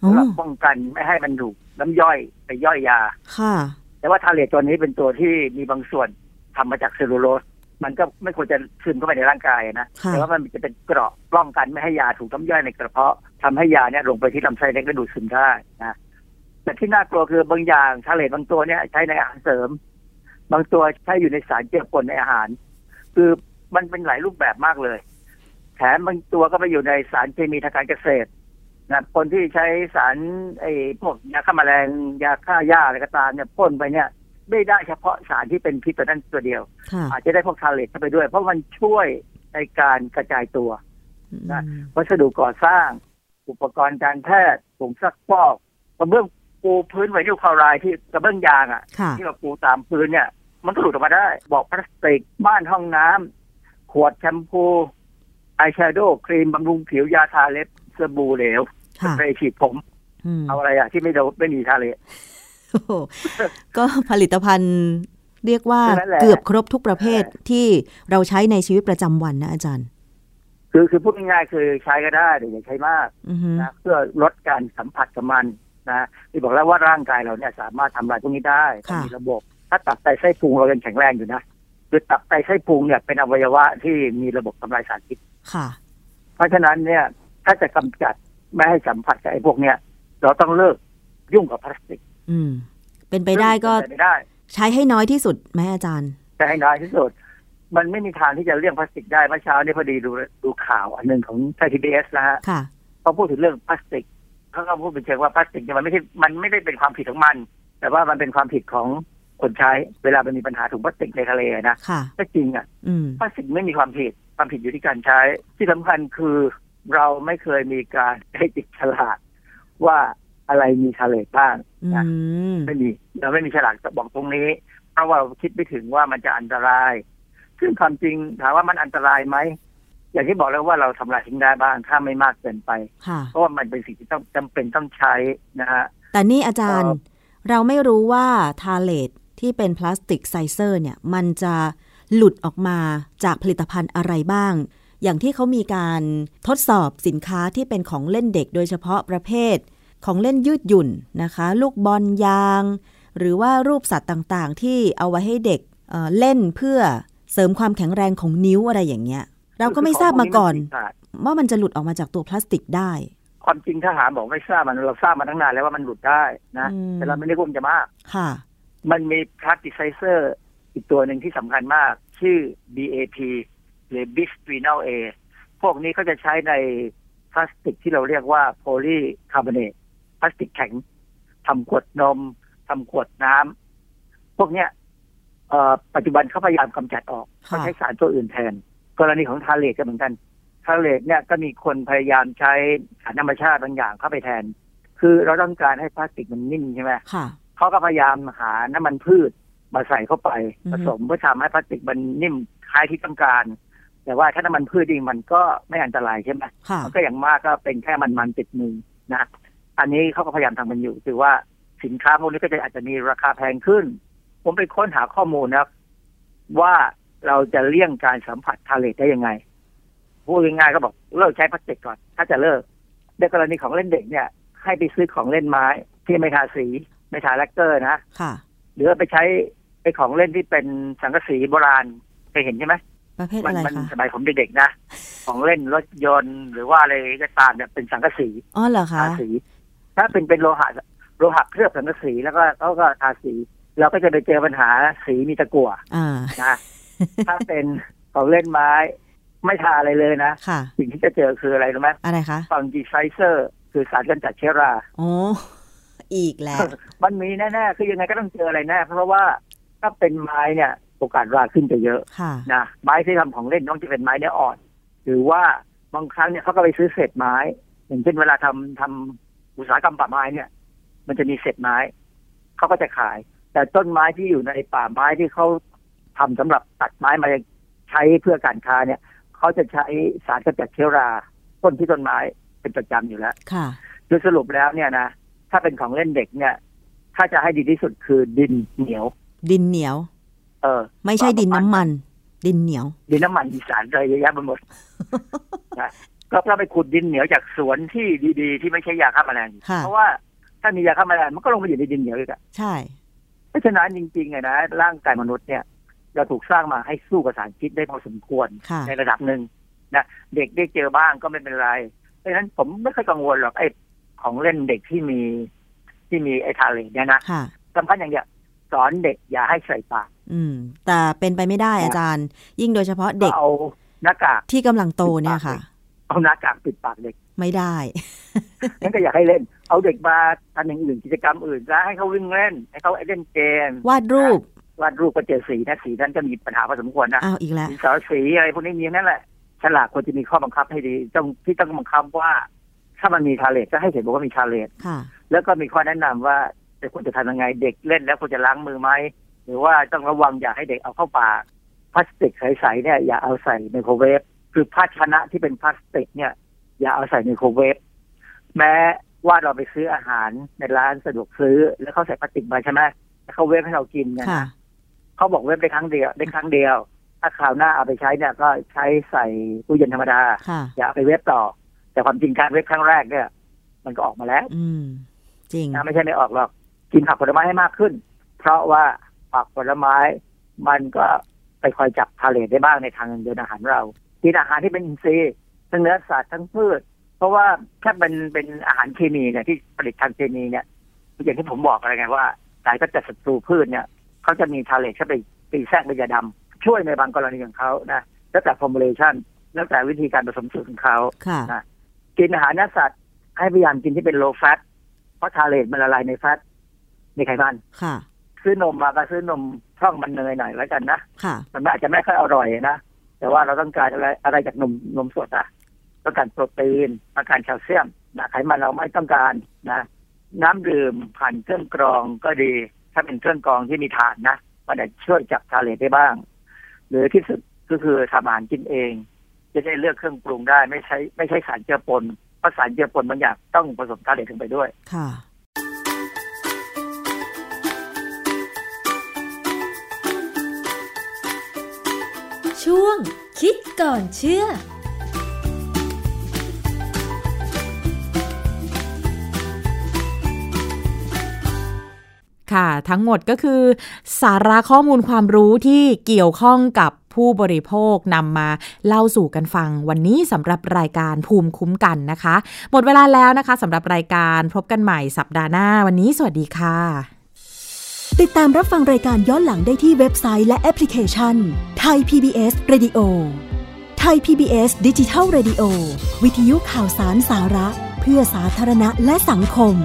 สำหรับป้องกันไม่ให้มันถูกน้ำย่อยไปย่อยยาแต่ว่าทาเลทตัวนี้เป็นตัวที่มีบางส่วนทำมาจากเซลลูโลสมันก็ไม่ควรจะซึมเข้าไปในร่างกายนะแต่ว่ามันจะเป็นเกราะป้องกันไม่ให้ยาถูกน้ำย่อยในกระเพาะทำให้ยาเนี่ยลงไปที่ลำไส้เล็กและดูดซึมได้นะแต่ที่น่ากลัวคือบางอย่างทาเลทบางตัวเนี่ยใช้ในอาหารเสริมบางตัวใช้อยู่ในสารเจือปนในอาหารคือมันเป็นหลายรูปแบบมากเลยแถมบางตัวก็ไปอยู่ในสารเคมีทางการเกษตรนะคนที่ใช้สารไอ้พวกยาฆ่าแมลงยาฆ่าหญ้าอะไรก็ตามเนี่ยพ่นไปเนี่ยไม่ได้เฉพาะสารที่เป็นพิษตัวนั้นตัวเดียวอาจจะได้พวกทาเลทเข้าไปด้วยเพราะมันช่วยในการกระจายตัวนะวัสดุก่อสร้างอุปกรณ์การแพทย์ผงซักฟอกกระเบื้องปูพื้นไวนิลคลอไรด์ที่กระเบื้องยางอ่ะที่เราปูตามพื้นเนี่ยมันก็หลุดออกมาได้บอกพลาสติกบ้านห้องน้ำขวดแชมพูไอแชโดว์ครีมบำรุงผิวยาทาเล็บสบู่เหลวสเปรย์ฉีดผมเอาอะไรอ่ะที่ไม่มีทาเลทก็ผลิตภัณฑ์เรียกว่าเกือบครบทุกประเภทที่เราใช้ในชีวิตประจำวันนะอาจารย์คือพูดง่ายๆคือใช้ก็ได้แต่อย่าใช้มากนะเพื่อลดการสัมผัสกับมันนะที่บอกแล้วว่าร่างกายเราเนี่ยสามารถทำลายพวกนี้ได้มีระบบถ้าตับไตไส้พุงเรายังแข็งแรงอยู่นะคือตับไตไส้พุงเนี่ยเป็นอวัยวะที่มีระบบทำลายสารพิษเพราะฉะนั้นเนี่ยถ้าจะกำจัดไม่ให้สัมผัสกับไอ้พวกเนี้ยเราต้องเลิกยุ่งกับพลาสติกเป็นไปได้ก็ใช้ให้น้อยที่สุดไหมอาจารย์ใช้ให้น้อยที่สุดมันไม่มีทางที่จะเลี่ยงพลาสติกได้เมื่อเช้านี้พอดีดูข่าวอันนึงของไทย PBS นะฮะเขาพูดถึงเรื่องพลาสติกเขาก็พูดเป็นเชิงว่าพลาสติกเนี่ยมันไม่ได้เป็นความผิดของมันแต่ว่ามันเป็นความผิดของคนใช้เวลามันมีปัญหาถุงพลาสติกในทะเลนะก็จริงอ่ะพลาสติกไม่มีความผิดอยู่ที่การใช้ที่สำคัญคือเราไม่เคยมีการให้ติดฉลากว่าอะไรมีทาเลทบ้างนะเราไม่มีฉลากบอกตรงนี้เพราะว่าเราคิดไม่ถึงว่ามันจะอันตรายซึ่งความจริงถามว่ามันอันตรายไหม อย่างที่บอกแล้วว่าเราทำลายทิ้งได้บ้างถ้าไม่มากเกินไปเพราะว่ามันเป็นสิ่งที่ต้องจำเป็นต้องใช้นะฮะแต่นี่อาจารย์เราไม่รู้ว่าทาเลตที่เป็นพลาสติกไซเซอร์เนี่ยมันจะหลุดออกมาจากผลิตภัณฑ์อะไรบ้างอย่างที่เขามีการทดสอบสินค้าที่เป็นของเล่นเด็กโดยเฉพาะประเภทของเล่นยืดหยุ่นนะคะลูกบอลยางหรือว่ารูปสัตว์ต่างๆที่เอาไว้ให้เด็กเล่นเพื่อเสริมความแข็งแรงของนิ้วอะไรอย่างเงี้ยเราก็ไม่ทราบมาก่อนว่ามันจะหลุดออกมาจากตัวพลาสติกได้ความจริงถ้าหาบอกไม่ทราบมันเราทราบมาตั้งนานแล้วว่ามันหลุดได้นะแต่เราไม่ได้กลุ้มจะมากค่ะมันมีพลาสติกไซเซอร์อีกตัวหนึ่งที่สำคัญมากชื่อ BAP หรือ Bisphenol A พวกนี้เขาจะใช้ในพลาสติกที่เราเรียกว่าโพลีคาร์บอเนตพลาสติกแข็งทำขวดนมทำขวดน้ำพวกเนี้ยปัจจุบันเขาพยายามกำจัดออกเขาใช้สารตัวอื่นแทนกรณีของทาเลตก็เหมือนกันทาเลตเนี่ยก็มีคนพยายามใช้สารธรรมชาติบางอย่างเข้าไปแทนคือเราต้องการให้พลาสติกมันนิ่มใช่ไหมเขาก็พยายามหาน้ำมันพืชมาใส่เข้าไปผสมเพื่อทำให้พลาสติกมันนิ่มคล้ายที่ต้องการแต่ว่าถ้าน้ำมันพืชจริงมันก็ไม่อันตรายใช่ไหมมันก็อย่างมากก็เป็นแค่มันติดมือนะอันนี้เขาก็พยายามทำมันอยู่คือว่าสินค้าพวกนี้ก็จะอาจจะมีราคาแพงขึ้นผมไปค้นหาข้อมูลนะครับว่าเราจะเลี่ยงการสัมผัสทาเลตได้ยังไงพูดง่ายๆก็บอกเลิกใช้พลาสติกก่อนถ้าจะเลิกในกรณีของเล่นเด็กเนี่ยให้ไปซื้อของเล่นไม้ที่ไม่ทาสีไม่ทาแลกเกอร์นะหรือไปใช้ไอ้ของเล่นที่เป็นสังกะสีโบราณเคยเห็นใช่ไหมประเภทอะไรคะมันสมัยผมเด็กๆนะของเล่นรถยนต์หรือว่าอะไรก็ตามเนี่ยเป็นสังกะสีอ๋อเหรอคะทาสีถ้าเป็นโลหะเคลือบสังกะสีแล้วก็เขาก็ทาสีเราก็จะไปเจอปัญหาสีมีตะกั่วนะถ้าเป็นของเล่นไม้ไม่ทาอะไรเลยนะสิ่งที่จะเจอคืออะไรรู้ไหมอะไรคะฟังกิไซเซอร์คือสารกำจัดเชื้อราโอ้อีกแล้วมันมีแน่ๆคือยังไงก็ต้องเจออะไรแน่เพราะว่าถ้าเป็นไม้เนี่ยโอกาสราขึ้นจะเยอะนะไม้ที่ทำของเล่นต้องจะเป็นไม้เนื้ออ่อนหรือว่าบางครั้งเนี่ยเขาก็ไปซื้อเศษไม้อย่างเช่นเวลาทำอุตสาหกรรมป่าไม้เนี่ยมันจะมีเศษไม้เขาก็จะขายแต่ต้นไม้ที่อยู่ในป่าไม้ที่เขาทำสำหรับตัดไม้มาใช้เพื่อการค้าเนี่ยเขาจะใช้สารกำจัดเชื้อราพ่นที่ต้นไม้เป็นประจำอยู่แล้วโดยสรุปแล้วเนี่ยนะถ้าเป็นของเล่นเด็กเนี่ยถ้าจะให้ดีที่สุดคือดินเหนียวไม่ใช่ดินน้ำมันดินเหนียวดินน้ำมันมีสารอะไรเยอะแยะไปหมดก็ถ้าไปขุดดินเหนียวจากสวนที่ดีๆที่ไม่ใช่ยาฆ่าแมลงเพราะว่าถ้ามียาฆ่าแมลงมันก็ลงไปอยู่ในดินเหนียวอีกอ่ะใช่เพราะฉะนั้นจริงๆไงนะร่างกายมนุษย์เนี่ยเราถูกสร้างมาให้สู้กับสารพิษได้พอสมควรในระดับหนึ่งนะเด็กได้เจอบ้างก็ไม่เป็นไรเพราะฉะนั้นผมไม่เคยกังวลหรอกไอ้ของเล่นเด็กที่มีไอ้ทาเลตเนี่ยนะสำคัญอย่างเดียวสอนเด็กอย่าให้ใส่ปากแต่เป็นไปไม่ได้อาจารย์ยิ่งโดยเฉพาะเด็กเอาหน้ากากที่กำลังโตเนี่ยค่ะเอาหน้ากากปิดปากเด็กไม่ได้งั้นก็อยากให้เล่นเอาเด็กมาทำอย่างอื่นกิจกรรมอื่นแล้วให้เขาวิ่งเล่นให้เขาเล่นเกมวาดรูปก็เจอสีนะสีนั้นก็มีปัญหาพอสมควรนะอีกแล้วสีอะไรพวกนี้นั่นแหละฉลากควรจะมีข้อบังคับให้ดีที่ต้องบังคับว่าถ้ามันมีทาเลตก็ให้เห็นบอกว่ามีทาเลตแล้วก็มีข้อแนะนำว่าแต่ควรจะทำยังไงเด็กเล่นแล้วควรจะล้างมือไหมหรือว่าต้องระวังอย่าให้เด็กเอาเข้าปากพลาสติกใสๆเนี่ยอย่าเอาใส่ไมโครเวฟคือภาชนะที่เป็นพลาสติกเนี่ยอย่าเอาใส่ไมโครเวฟแม้ว่าเราไปซื้ออาหารในร้านสะดวกซื้อแล้วเขาใส่พลาสติกมาใช่ไหมแล้วเขาเวฟให้เรากินเนี่ยเขาบอกเวฟได้ครั้งเดียวถ้าคราวหน้าเอาไปใช้เนี่ยก็ใช้ใส่ตู้เย็นธรรมดาอย่าไปเวฟต่อแต่ความจริงการเวฟครั้งแรกเนี่ยมันก็ออกมาแล้วจริงนะไม่ใช่ไม่ออกหรอกกินผักผลไม้ให้มากขึ้นเพราะว่าผักผลไม้มันก็ไปคอยจับทาเลตได้บ้างในทางเดินอาหารเรากินอาหารที่เป็นอินทรีย์ทั้งเนื้อสัตว์ทั้งพืชเพราะว่าถ้าเป็นอาหารเคมีเนี่ยที่ผลิตทางเคมีเนี่ยอย่างที่ผมบอกอะไรไงว่าสารกำจัดศัตรูพืชเนี่ยเขาจะมีทาเลตเข้าไปตีแทรกเป็นยาดำช่วยในบางกรณีของเขานะแล้วแต่ฟอร์มูลเลชั่นแล้วแต่วิธีการผสมสูตรของเขานะกินอาหารเนื้อสัตว์ให้พยายามกินที่เป็นโลว์แฟตเพราะทาเลตมันละลายในแฟตในไขมันซื้อนมมาก็ซื้อนมช่องมันเนยหน่อยแล้วกันนะมันอาจจะไม่ค่อยอร่อยนะแต่ว่าเราต้องการอะไรจากนมสดอ่ะต้องการโปรตีนต้องการแคลเซียมนะไขมันเราไม่ต้องการนะน้ำดื่มผ่านเครื่องกรองก็ดีถ้าเป็นเครื่องกรองที่มีถ่านนะมันจะช่วยจับทาเลตได้บ้างหรือที่สุดก็คือทำอาหารกินเอง จะได้เลือกเครื่องปรุงได้ไม่ใช้สารเจือปนเพราะสารเจือปนบางอย่างต้องผสมคาร์โบไฮเดรตลงไปด้วยค่ะช่วงคิดก่อนเชื่อค่ะทั้งหมดก็คือสาระข้อมูลความรู้ที่เกี่ยวข้องกับผู้บริโภคนำมาเล่าสู่กันฟังวันนี้สำหรับรายการภูมิคุ้มกันนะคะหมดเวลาแล้วนะคะสำหรับรายการพบกันใหม่สัปดาห์หน้าวันนี้สวัสดีค่ะติดตามรับฟังรายการย้อนหลังได้ที่เว็บไซต์และแอปพลิเคชัน Thai PBS Radio Thai PBS Digital Radio วิทยุข่าวสารสาระเพื่อสาธารณะและสังคม